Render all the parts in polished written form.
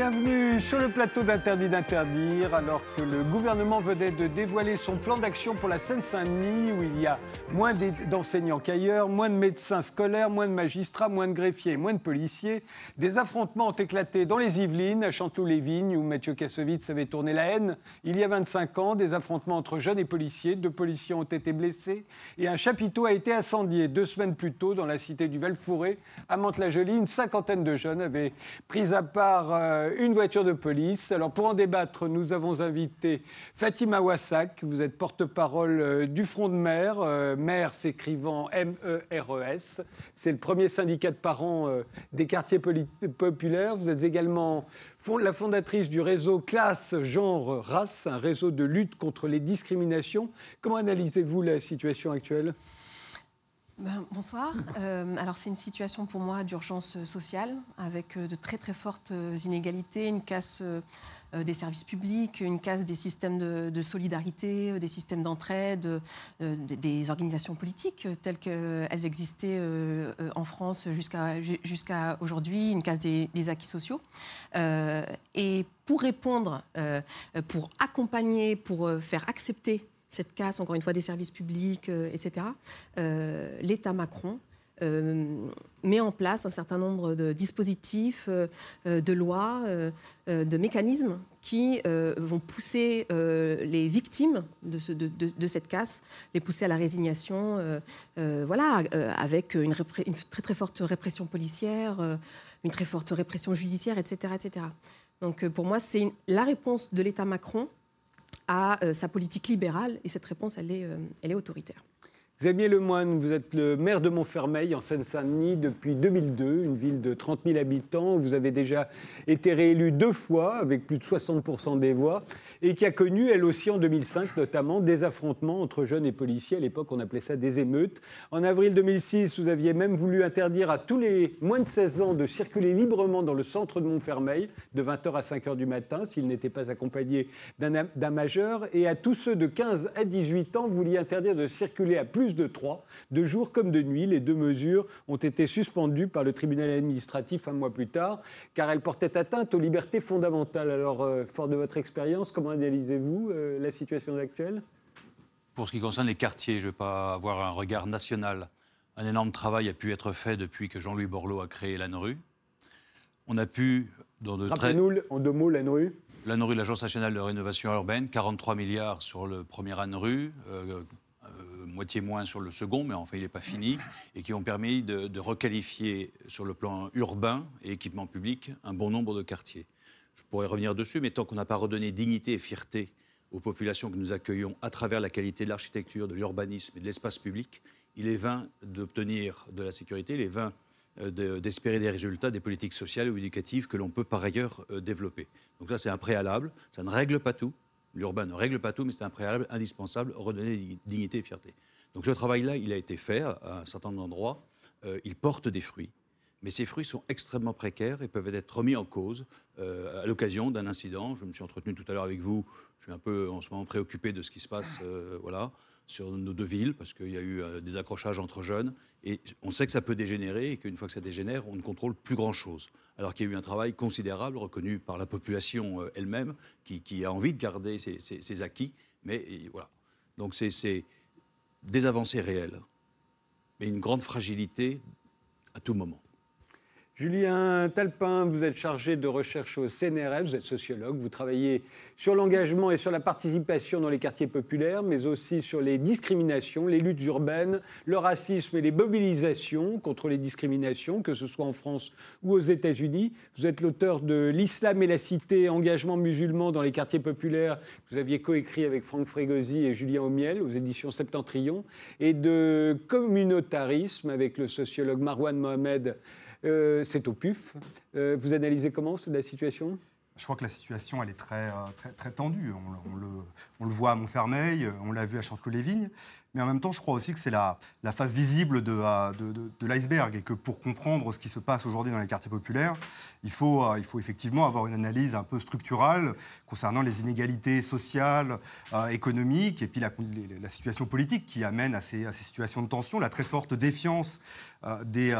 Bienvenue sur le plateau d'Interdit d'Interdire, alors que le gouvernement venait de dévoiler son plan d'action pour la Seine-Saint-Denis, où il y a moins d'enseignants qu'ailleurs, moins de médecins scolaires, moins de magistrats, moins de greffiers, moins de policiers. Des affrontements ont éclaté dans les Yvelines, à Chanteloup-les-Vignes, où Mathieu Kassovitz avait tourné la haine il y a 25 ans. Des affrontements entre jeunes et policiers. 2 policiers ont été blessés et un chapiteau a été incendié. 2 semaines plus tôt, dans la cité du Val Fourré, à Mantes-la-Jolie, une cinquantaine de jeunes avaient pris à part une voiture de police. Alors, pour en débattre, nous avons invité Fatima Ouassak. Vous êtes porte-parole du Front de Mères, Mères s'écrivant MERES. C'est le premier syndicat de parents des quartiers populaires. Vous êtes également la fondatrice du réseau Classe, Genre, Race, un réseau de lutte contre les discriminations. Comment analysez-vous la situation actuelle ? Bonsoir. Alors, c'est une situation pour moi d'urgence sociale, avec de très fortes inégalités, une casse des services publics, une casse des systèmes de solidarité, des systèmes d'entraide, des organisations politiques telles qu'elles existaient en France jusqu'à aujourd'hui, une casse des acquis sociaux. Et pour répondre, pour accompagner, pour faire accepter cette casse, encore une fois, des services publics, etc., l'État Macron met en place un certain nombre de dispositifs, de lois, de mécanismes qui vont pousser les victimes de cette casse, les pousser à la résignation, avec une très forte répression policière, une très forte répression judiciaire, etc., etc. Donc pour moi, c'est la réponse de l'État Macron à sa politique libérale, et cette réponse, elle est autoritaire. Xavier Lemoine, vous êtes le maire de Montfermeil, en Seine-Saint-Denis, depuis 2002, une ville de 30 000 habitants, où vous avez déjà été réélu 2 fois, avec plus de 60% des voix, et qui a connu, elle aussi, en 2005, notamment, des affrontements entre jeunes et policiers. À l'époque, on appelait ça des émeutes. En avril 2006, vous aviez même voulu interdire à tous les moins de 16 ans de circuler librement dans le centre de Montfermeil, de 20h à 5h du matin, s'ils n'étaient pas accompagnés d'un majeur. Et à tous ceux de 15 à 18 ans, vous vouliez interdire de circuler à plus de 3, de jour comme de nuit. Les 2 mesures ont été suspendues par le tribunal administratif un mois plus tard, car elles portaient atteinte aux libertés fondamentales. Alors, fort de votre expérience, comment analysez-vous la situation actuelle ? Pour ce qui concerne les quartiers, je ne vais pas avoir un regard national. Un énorme travail a pu être fait depuis que Jean-Louis Borloo a créé l'ANRU. On a pu... Rappelez-nous en 2 mots l'ANRU. L'ANRU, l'Agence nationale de rénovation urbaine, 43 milliards sur le premier ANRU, moitié moins sur le second, mais enfin, il n'est pas fini, et qui ont permis de requalifier sur le plan urbain et équipement public un bon nombre de quartiers. Je pourrais revenir dessus, mais tant qu'on n'a pas redonné dignité et fierté aux populations que nous accueillons à travers la qualité de l'architecture, de l'urbanisme et de l'espace public, il est vain d'obtenir de la sécurité, il est vain d'espérer des résultats des politiques sociales ou éducatives que l'on peut par ailleurs développer. Donc ça, c'est un préalable, ça ne règle pas tout. L'urbain ne règle pas tout, mais c'est un préalable indispensable, redonner dignité et fierté. Donc ce travail-là, il a été fait à un certain nombre d'endroits. Il porte des fruits, mais ces fruits sont extrêmement précaires et peuvent être remis en cause à l'occasion d'un incident. Je me suis entretenu tout à l'heure avec vous. Je suis un peu, en ce moment, préoccupé de ce qui se passe sur nos 2 villes, parce qu'il y a eu des accrochages entre jeunes. Et on sait que ça peut dégénérer et qu'une fois que ça dégénère, on ne contrôle plus grand-chose. Alors qu'il y a eu un travail considérable, reconnu par la population elle-même, qui a envie de garder ses acquis. Mais voilà. Donc c'est des avancées réelles, mais une grande fragilité à tout moment. Julien Talpin, vous êtes chargé de recherche au CNRS, vous êtes sociologue, vous travaillez sur l'engagement et sur la participation dans les quartiers populaires, mais aussi sur les discriminations, les luttes urbaines, le racisme et les mobilisations contre les discriminations, que ce soit en France ou aux États-Unis. Vous êtes l'auteur de « L'islam et la cité, engagement musulman dans les quartiers populaires », que vous aviez coécrit avec Franck Frégosi et Julien Aumiel aux éditions Septentrion, et de « Communautarisme » avec le sociologue Marwan Mohamed. C'est au PUF. Vous analysez comment la situation ? Je crois que la situation, elle est très tendue. On le voit à Montfermeil, on l'a vu à Chanteloup-les-Vignes. Mais en même temps, je crois aussi que c'est la face visible de l'iceberg et que pour comprendre ce qui se passe aujourd'hui dans les quartiers populaires, il faut effectivement avoir une analyse un peu structurale concernant les inégalités sociales, économiques et puis la situation politique qui amène à ces situations de tension, la très forte défiance des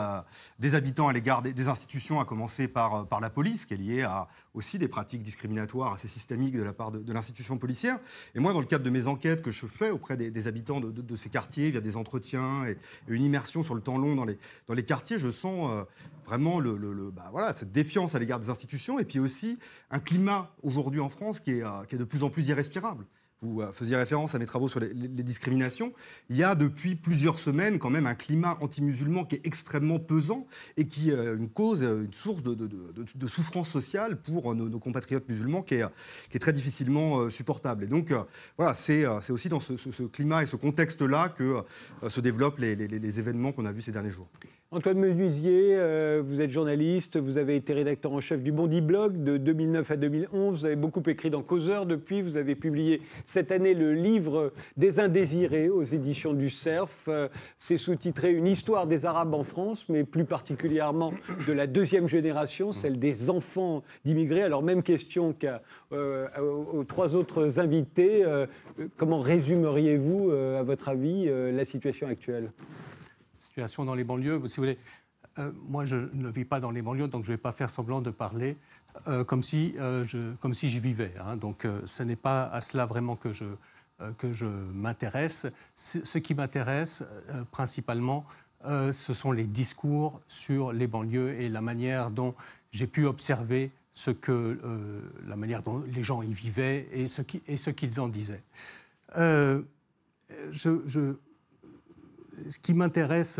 habitants à l'égard des institutions, à commencer par la police, qui est liée à aussi des pratiques discriminatoires assez systémiques de la part de l'institution policière. Et moi, dans le cadre de mes enquêtes que je fais auprès des habitants de ces quartiers, via des entretiens et une immersion sur le temps long dans les quartiers, je sens vraiment cette défiance à l'égard des institutions et puis aussi un climat aujourd'hui en France qui est de plus en plus irrespirable. Vous faisiez référence à mes travaux sur les discriminations. Il y a depuis plusieurs semaines quand même un climat anti-musulman qui est extrêmement pesant et qui est une source de souffrance sociale pour nos compatriotes musulmans qui est très difficilement supportable. Et donc c'est aussi dans ce climat et ce contexte-là que se développent les événements qu'on a vus ces derniers jours. Antoine Menusier, vous êtes journaliste, vous avez été rédacteur en chef du Bondy Blog de 2009 à 2011, vous avez beaucoup écrit dans Causeur depuis, vous avez publié cette année le livre Des indésirés aux éditions du Cerf. C'est sous-titré Une histoire des Arabes en France, mais plus particulièrement de la deuxième génération, celle des enfants d'immigrés. Alors même question qu'aux trois autres invités, comment résumeriez-vous, à votre avis, la situation actuelle ? Situation dans les banlieues, si vous voulez. Moi, je ne vis pas dans les banlieues, donc je ne vais pas faire semblant de parler comme si j'y vivais. Hein. Donc, ce n'est pas à cela vraiment que je m'intéresse. Ce qui m'intéresse principalement, ce sont les discours sur les banlieues et la manière dont j'ai pu observer la manière dont les gens y vivaient et ce qu'ils en disaient. Ce qui m'intéresse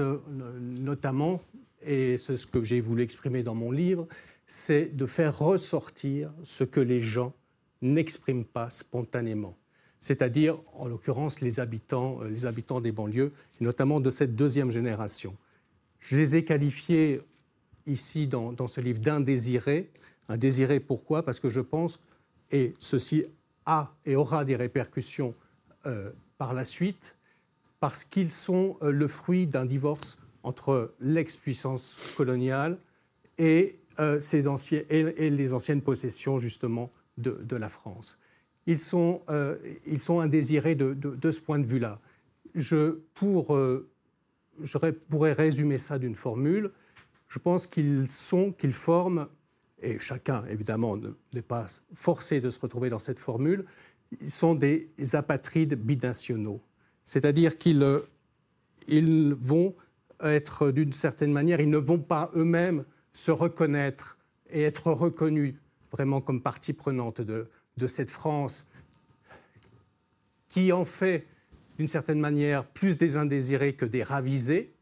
notamment, et c'est ce que j'ai voulu exprimer dans mon livre, c'est de faire ressortir ce que les gens n'expriment pas spontanément. C'est-à-dire, en l'occurrence, les habitants des banlieues, et notamment de cette deuxième génération. Je les ai qualifiés ici, dans ce livre, d'indésirés. Indésirés, pourquoi ? Parce que je pense, et ceci a et aura des répercussions par la suite, parce qu'ils sont le fruit d'un divorce entre l'ex-puissance coloniale et les anciennes possessions, justement, de la France. Ils sont indésirés de ce point de vue-là. Je pourrais résumer ça d'une formule. Je pense qu'ils forment, et chacun, évidemment, n'est pas forcé de se retrouver dans cette formule, ils sont des apatrides binationaux. C'est-à-dire qu'ils vont être, d'une certaine manière, ils ne vont pas eux-mêmes se reconnaître et être reconnus vraiment comme partie prenante de cette France qui en fait, d'une certaine manière, plus des indésirés que des ravisés.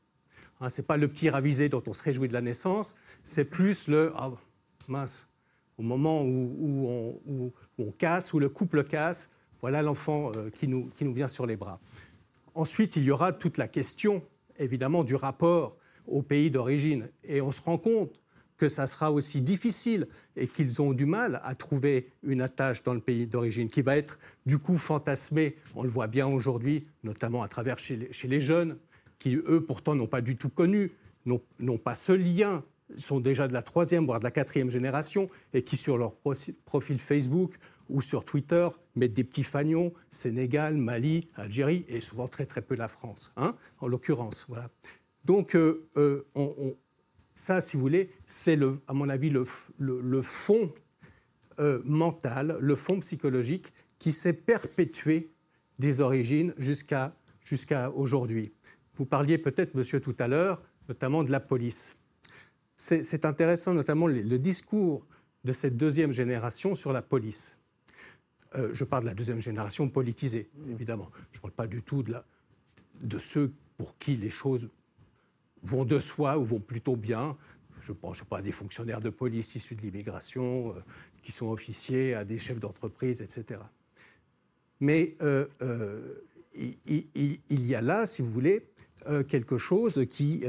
Hein, ce n'est pas le petit ravisé dont on se réjouit de la naissance, c'est plus le « ah mince », au moment où on casse, où le couple casse, voilà l'enfant qui nous vient sur les bras. Ensuite, il y aura toute la question, évidemment, du rapport au pays d'origine. Et on se rend compte que ça sera aussi difficile et qu'ils ont du mal à trouver une attache dans le pays d'origine, qui va être, du coup, fantasmée. On le voit bien aujourd'hui, notamment à travers chez les jeunes, qui, eux, pourtant, n'ont pas du tout connu, n'ont pas ce lien, sont déjà de la troisième, voire de la quatrième génération, et qui, sur leur profil Facebook ou sur Twitter, mettre des petits fagnons, Sénégal, Mali, Algérie, et souvent très très peu la France, hein, en l'occurrence. Voilà. Donc, ça, si vous voulez, c'est, à mon avis, le fond mental, le fond psychologique qui s'est perpétué des origines jusqu'à aujourd'hui. Vous parliez peut-être, monsieur, tout à l'heure, notamment de la police. C'est intéressant, notamment, le discours de cette deuxième génération sur la police. Je parle de la deuxième génération politisée, évidemment. Je ne parle pas du tout de ceux pour qui les choses vont de soi ou vont plutôt bien. Je ne pense pas à des fonctionnaires de police issus de l'immigration, qui sont officiers, à des chefs d'entreprise, etc. Mais il y a là, si vous voulez, quelque chose qui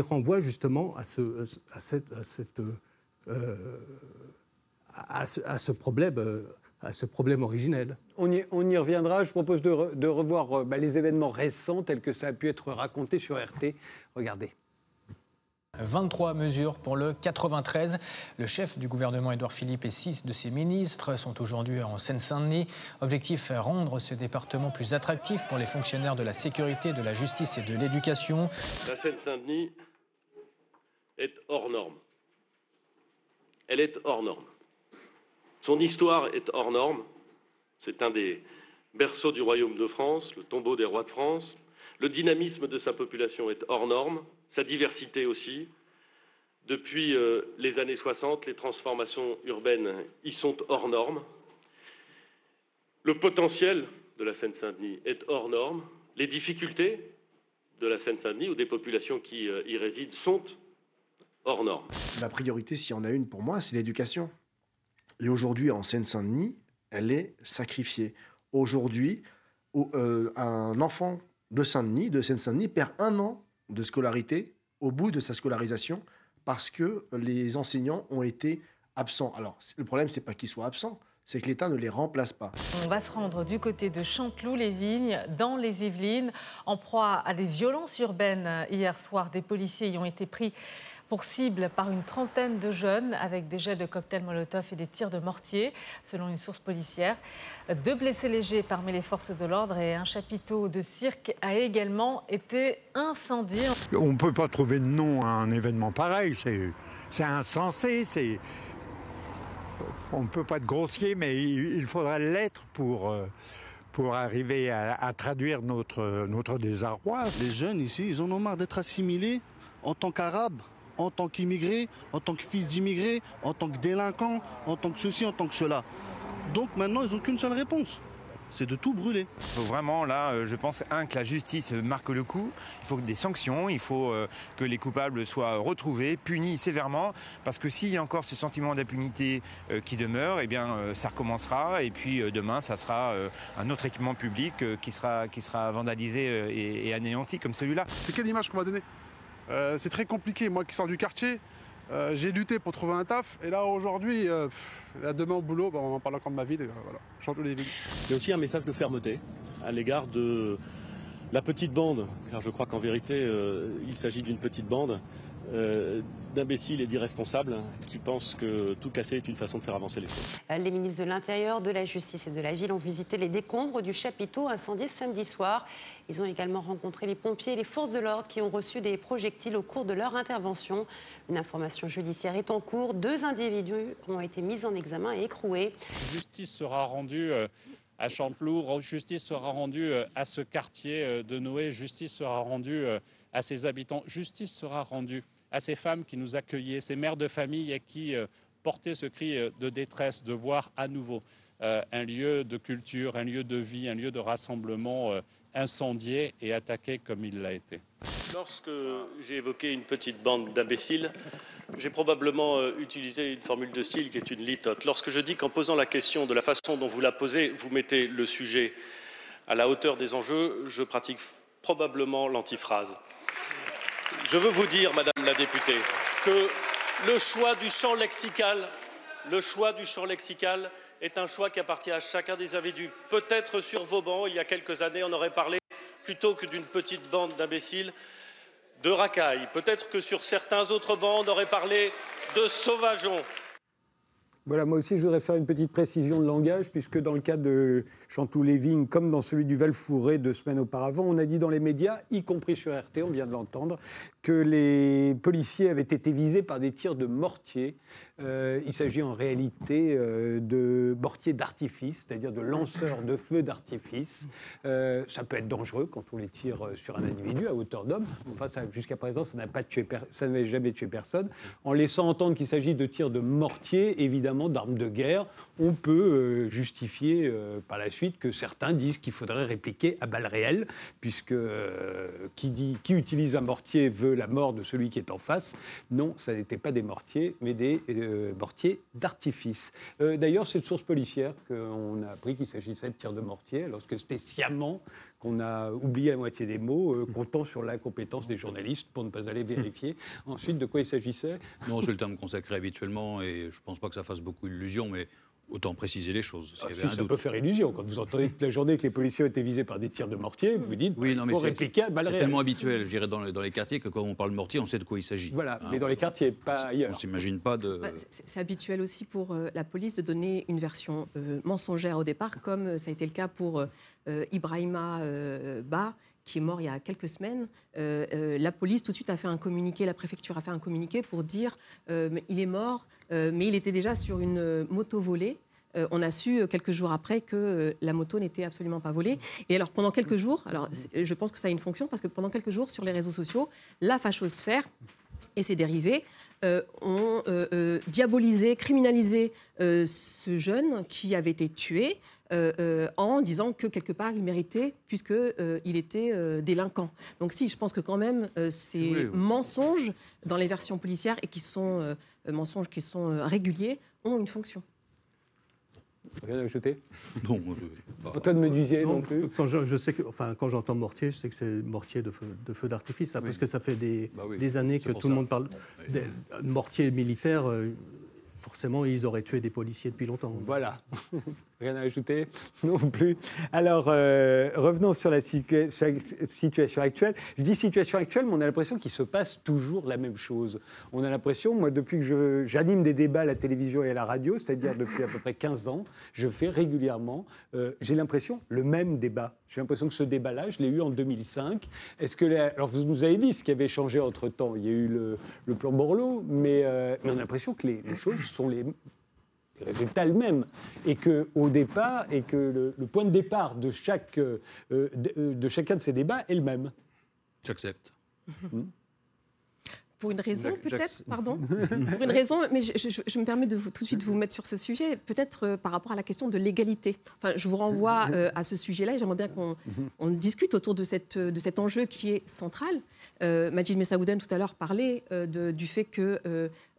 renvoie justement à, ce, à cette... à ce problème originel. On y reviendra. Je vous propose de revoir les événements récents tels que ça a pu être raconté sur RT. Regardez. 23 mesures pour le 93. Le chef du gouvernement, Édouard Philippe, et 6 de ses ministres sont aujourd'hui en Seine-Saint-Denis. Objectif, rendre ce département plus attractif pour les fonctionnaires de la sécurité, de la justice et de l'éducation. La Seine-Saint-Denis est hors norme. Elle est hors norme. Son histoire est hors norme. C'est un des berceaux du royaume de France, le tombeau des rois de France. Le dynamisme de sa population est hors norme, sa diversité aussi. Depuis les années 60, les transformations urbaines y sont hors normes. Le potentiel de la Seine-Saint-Denis est hors norme. Les difficultés de la Seine-Saint-Denis ou des populations qui y résident sont hors normes. La priorité, s'il y en a une pour moi, c'est l'éducation. Et aujourd'hui, en Seine-Saint-Denis, elle est sacrifiée. Aujourd'hui, un enfant de Seine-Saint-Denis, perd 1 an de scolarité au bout de sa scolarisation parce que les enseignants ont été absents. Alors, le problème, ce n'est pas qu'ils soient absents, c'est que l'État ne les remplace pas. On va se rendre du côté de Chanteloup-les-Vignes, dans les Yvelines, en proie à des violences urbaines. Hier soir, des policiers y ont été pris pour cible par une trentaine de jeunes avec des jets de cocktails Molotov et des tirs de mortier, selon une source policière. 2 blessés légers parmi les forces de l'ordre et un chapiteau de cirque a également été incendié. On ne peut pas trouver de nom à un événement pareil, c'est insensé, on ne peut pas être grossier, mais il faudrait l'être pour arriver à traduire notre désarroi. Les jeunes ici, ils en ont marre d'être assimilés en tant qu'arabes, en tant qu'immigrés, en tant que fils d'immigrés, en tant que délinquants, en tant que ceci, en tant que cela. Donc maintenant, ils n'ont qu'une seule réponse, c'est de tout brûler. Il faut vraiment, là, je pense, que la justice marque le coup. Il faut des sanctions, il faut que les coupables soient retrouvés, punis sévèrement, parce que s'il y a encore ce sentiment d'impunité qui demeure, eh bien, ça recommencera, et puis demain, ça sera un autre équipement public qui sera vandalisé et anéanti comme celui-là. C'est quelle image qu'on va donner ? C'est très compliqué, moi qui sors du quartier, j'ai lutté pour trouver un taf, et là aujourd'hui, demain au boulot, on en parle encore de ma vie, voilà, Chanteloup-les-Vignes. Il y a aussi un message de fermeté à l'égard de la petite bande, car je crois qu'en vérité, il s'agit d'une petite bande d'imbéciles et d'irresponsables qui pensent que tout casser est une façon de faire avancer les choses. Les ministres de l'Intérieur, de la Justice et de la Ville ont visité les décombres du chapiteau incendié samedi soir. Ils ont également rencontré les pompiers et les forces de l'ordre qui ont reçu des projectiles au cours de leur intervention. Une information judiciaire est en cours. 2 individus ont été mis en examen et écroués. Justice sera rendue à Chanteloup, justice sera rendue à ce quartier de Noé, justice sera rendue à ses habitants, justice sera rendue à ces femmes qui nous accueillaient, ces mères de famille et qui portaient ce cri de détresse, de voir à nouveau un lieu de culture, un lieu de vie, un lieu de rassemblement incendié et attaqué comme il l'a été. Lorsque j'ai évoqué une petite bande d'imbéciles, j'ai probablement utilisé une formule de style qui est une litote. Lorsque je dis qu'en posant la question de la façon dont vous la posez, vous mettez le sujet à la hauteur des enjeux, je pratique probablement l'antiphrase. Je veux vous dire, Madame la députée, que le choix du champ lexical est un choix qui appartient à chacun des individus. Peut-être sur vos bancs, il y a quelques années, on aurait parlé plutôt que d'une petite bande d'imbéciles de racailles. Peut-être que sur certains autres bancs, on aurait parlé de sauvageons. Voilà, moi aussi, je voudrais faire une petite précision de langage, puisque dans le cas de Chanteloup-les-Vignes, comme dans celui du Val Fourré 2 semaines auparavant, on a dit dans les médias, y compris sur RT, on vient de l'entendre, que les policiers avaient été visés par des tirs de mortier. Il s'agit en réalité de mortiers d'artifice, c'est-à-dire de lanceurs de feux d'artifice. Ça peut être dangereux quand on les tire sur un individu à hauteur d'homme. Enfin, ça, jusqu'à présent, ça n'avait jamais tué personne. En laissant entendre qu'il s'agit de tirs de mortier, évidemment, d'armes de guerre, on peut justifier par la suite que certains disent qu'il faudrait répliquer à balles réelles, puisque qui utilise un mortier veut la mort de celui qui est en face. Non, ça n'était pas des mortiers, mais des mortier d'artifice. D'ailleurs, c'est de source policière qu'on a appris qu'il s'agissait de tirs de mortier, lorsque c'était sciemment qu'on a oublié la moitié des mots, comptant sur l'incompétence des journalistes pour ne pas aller vérifier ensuite de quoi il s'agissait. Non, c'est le terme consacré habituellement et je ne pense pas que ça fasse beaucoup d'illusions, mais autant préciser les choses. Ah, si, ça peut faire illusion. Quand vous entendez toute la journée que les policiers ont été visés par des tirs de mortier, vous vous dites oui, non, mais faut répliquer à balle réelle. C'est tellement habituel, je dirais, dans les quartiers que quand on parle mortier, on sait de quoi il s'agit. Voilà, mais dans les quartiers, pas ailleurs. On ne s'imagine pas de... C'est habituel aussi pour la police de donner une version mensongère au départ, comme ça a été le cas pour Ibrahima Ba, qui est mort il y a quelques semaines. La police tout de suite a fait un communiqué, la préfecture a fait un communiqué pour dire il est mort, mais il était déjà sur une moto volée. On a su quelques jours après que la moto n'était absolument pas volée. Et alors pendant quelques jours, alors je pense que ça a une fonction parce que pendant quelques jours sur les réseaux sociaux, la fachosphère et ses dérivés ont diabolisé, criminalisé ce jeune qui avait été tué. En disant que quelque part il méritait puisqu'il était délinquant. Donc si, je pense que quand même ces mensonges dans les versions policières et qui sont mensonges qui sont réguliers ont une fonction. Rien à ajouter ? Non. Antoine Menusier non plus. Quand je sais que, enfin, quand j'entends mortier, je sais que c'est mortier de feu d'artifice, hein, oui. Parce que ça fait des années que tout le monde parle de mortier militaire. Forcément, ils auraient tué des policiers depuis longtemps. Voilà. Rien à ajouter non plus. Alors, revenons sur la situation actuelle. Je dis situation actuelle, mais on a l'impression qu'il se passe toujours la même chose. On a l'impression, moi, depuis que j'anime des débats à la télévision et à la radio, c'est-à-dire depuis à peu près 15 ans, je fais régulièrement, j'ai l'impression, le même débat. J'ai l'impression que ce débat-là, je l'ai eu en 2005. Est-ce que alors, vous nous avez dit ce qui avait changé entre-temps. Il y a eu le plan Borloo, mais on a l'impression que les choses sont les résultats le même et que au départ et que le point de départ de chaque de chacun de ces débats est le même. J'accepte. Pour une raison, peut-être, pardon. Pour une raison, mais je me permets de tout de suite vous mettre sur ce sujet, peut-être par rapport à la question de l'égalité. Enfin, je vous renvoie à ce sujet-là et j'aimerais bien qu'on discute autour de cet enjeu qui est central. Majid Messaouden, tout à l'heure, parlait du fait que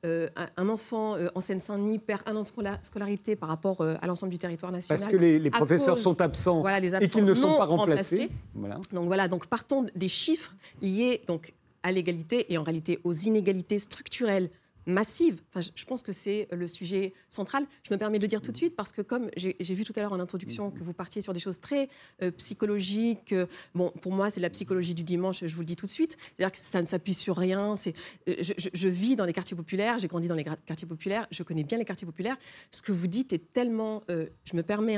un enfant en Seine-Saint-Denis perd un an de scolarité par rapport à l'ensemble du territoire national. Parce que les professeurs sont absents, voilà, et qu'ils ne sont pas remplacés. Voilà. Donc voilà, donc partons des chiffres liés à l'égalité et en réalité aux inégalités structurelles massives. Enfin, je pense que c'est le sujet central. Je me permets de le dire tout de suite parce que comme j'ai vu tout à l'heure en introduction que vous partiez sur des choses très psychologiques. Bon, pour moi, c'est de la psychologie du dimanche, je vous le dis tout de suite. C'est-à-dire que ça ne s'appuie sur rien. Je vis dans les quartiers populaires, j'ai grandi dans les quartiers populaires, je connais bien les quartiers populaires. Ce que vous dites est tellement, je me permets,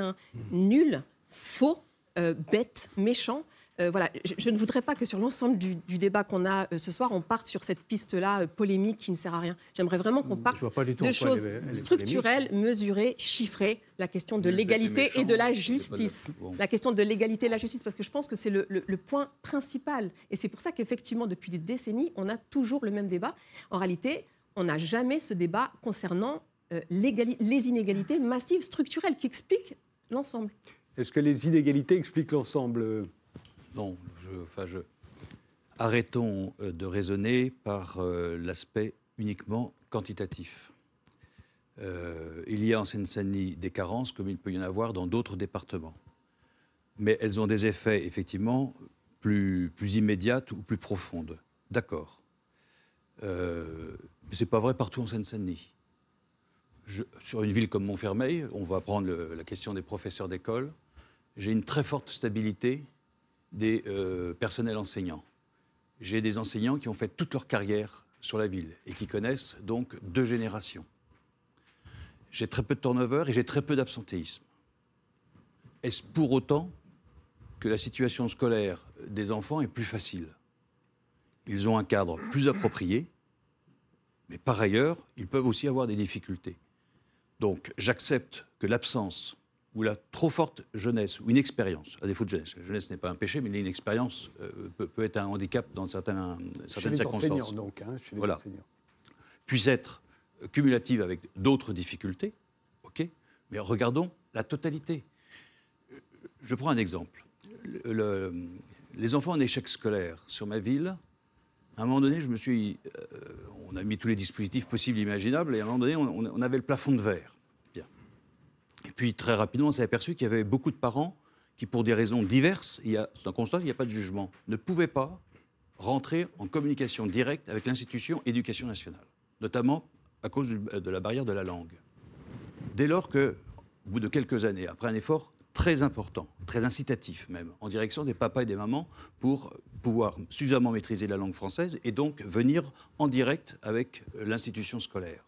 nul, faux, bête, méchant. Voilà, je ne voudrais pas que sur l'ensemble du débat qu'on a ce soir, on parte sur cette piste-là polémique qui ne sert à rien. J'aimerais vraiment qu'on parte de choses structurelles, mesurées, chiffrées, la question de l'égalité et de la justice. La question de l'égalité et de la justice, parce que je pense que c'est le point principal. Et c'est pour ça qu'effectivement, depuis des décennies, on a toujours le même débat. En réalité, on n'a jamais ce débat concernant les inégalités massives, structurelles, qui expliquent l'ensemble. Est-ce que les inégalités expliquent l'ensemble ? Non, arrêtons de raisonner par l'aspect uniquement quantitatif. Il y a en Seine-Saint-Denis des carences comme il peut y en avoir dans d'autres départements. Mais elles ont des effets, effectivement, plus immédiats ou plus profondes. D'accord. Mais ce n'est pas vrai partout en Seine-Saint-Denis. Sur une ville comme Montfermeil, on va prendre la question des professeurs d'école, j'ai une très forte stabilité des personnels enseignants. J'ai des enseignants qui ont fait toute leur carrière sur la ville et qui connaissent donc 2 générations. J'ai très peu de turnover et j'ai très peu d'absentéisme. Est-ce pour autant que la situation scolaire des enfants est plus facile ? Ils ont un cadre plus approprié, mais par ailleurs, ils peuvent aussi avoir des difficultés. Donc, j'accepte que l'absence ou la trop forte jeunesse, ou inexpérience, à défaut de jeunesse. La jeunesse n'est pas un péché, mais l'inexpérience peut être un handicap dans certaines circonstances. Chez les enseignants, donc. Hein, voilà. Puisse être cumulative avec d'autres difficultés, ok, mais regardons la totalité. Je prends un exemple. Les enfants en échec scolaire sur ma ville, à un moment donné, on a mis tous les dispositifs possibles et imaginables, et à un moment donné, on avait le plafond de verre. Et puis, très rapidement, on s'est aperçu qu'il y avait beaucoup de parents qui, pour des raisons diverses, c'est un constat, il n'y a pas de jugement, ne pouvaient pas rentrer en communication directe avec l'institution Éducation nationale, notamment à cause de la barrière de la langue. Dès lors que, au bout de quelques années, après un effort très important, très incitatif même, en direction des papas et des mamans pour pouvoir suffisamment maîtriser la langue française et donc venir en direct avec l'institution scolaire.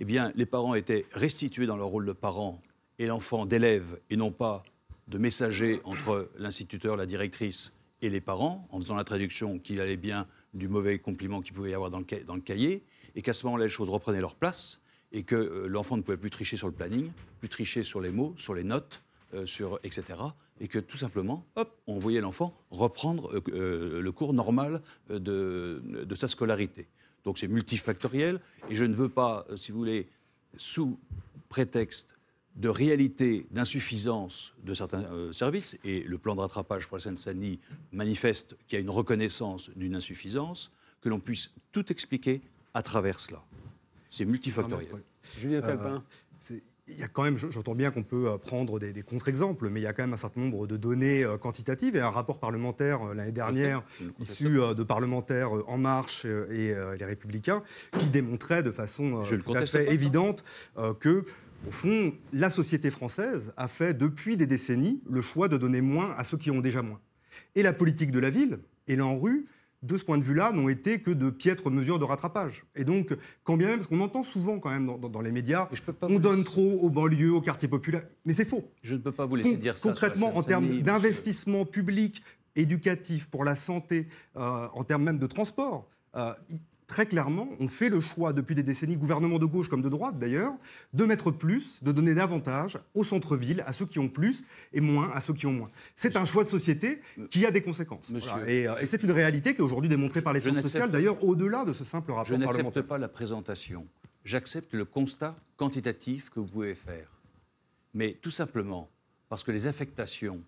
Eh bien, les parents étaient restitués dans leur rôle de parents et l'enfant d'élève et non pas de messager entre l'instituteur, la directrice et les parents, en faisant la traduction qu'il allait bien du mauvais compliment qu'il pouvait y avoir dans le cahier, et qu'à ce moment-là, les choses reprenaient leur place et que l'enfant ne pouvait plus tricher sur le planning, plus tricher sur les mots, sur les notes, etc. Et que tout simplement, hop, on voyait l'enfant reprendre le cours normal de sa scolarité. Donc c'est multifactoriel et je ne veux pas, si vous voulez, sous prétexte de réalité, d'insuffisance de certains services, et le plan de rattrapage pour la Seine-Saint-Denis manifeste qu'il y a une reconnaissance d'une insuffisance, que l'on puisse tout expliquer à travers cela. C'est multifactoriel. Julien Talpin. Il y a quand même, j'entends bien qu'on peut prendre des contre-exemples, mais il y a quand même un certain nombre de données quantitatives et un rapport parlementaire l'année dernière, issu de parlementaires En Marche et Les Républicains, qui démontrait de façon tout à fait évidente que, au fond, la société française a fait depuis des décennies le choix de donner moins à ceux qui ont déjà moins. Et la politique de la ville et l'ANRU, de ce point de vue-là, n'ont été que de piètres mesures de rattrapage. Et donc, quand bien même, parce qu'on entend souvent quand même dans les médias, on donne trop aux banlieues, aux quartiers populaires, mais c'est faux. Je ne peux pas vous laisser dire ça. Concrètement, en termes d'investissement public, éducatif, pour la santé, en termes même de transport, très clairement, on fait le choix depuis des décennies, gouvernement de gauche comme de droite d'ailleurs, de mettre plus, de donner davantage au centre-ville, à ceux qui ont plus, et moins à ceux qui ont moins. C'est un choix de société qui a des conséquences. Voilà. Et c'est une réalité qui est aujourd'hui démontrée par les sciences sociales, d'ailleurs au-delà de ce simple rapport parlementaire. Je n'accepte pas la présentation, j'accepte le constat quantitatif que vous pouvez faire. Mais tout simplement, parce que les affectations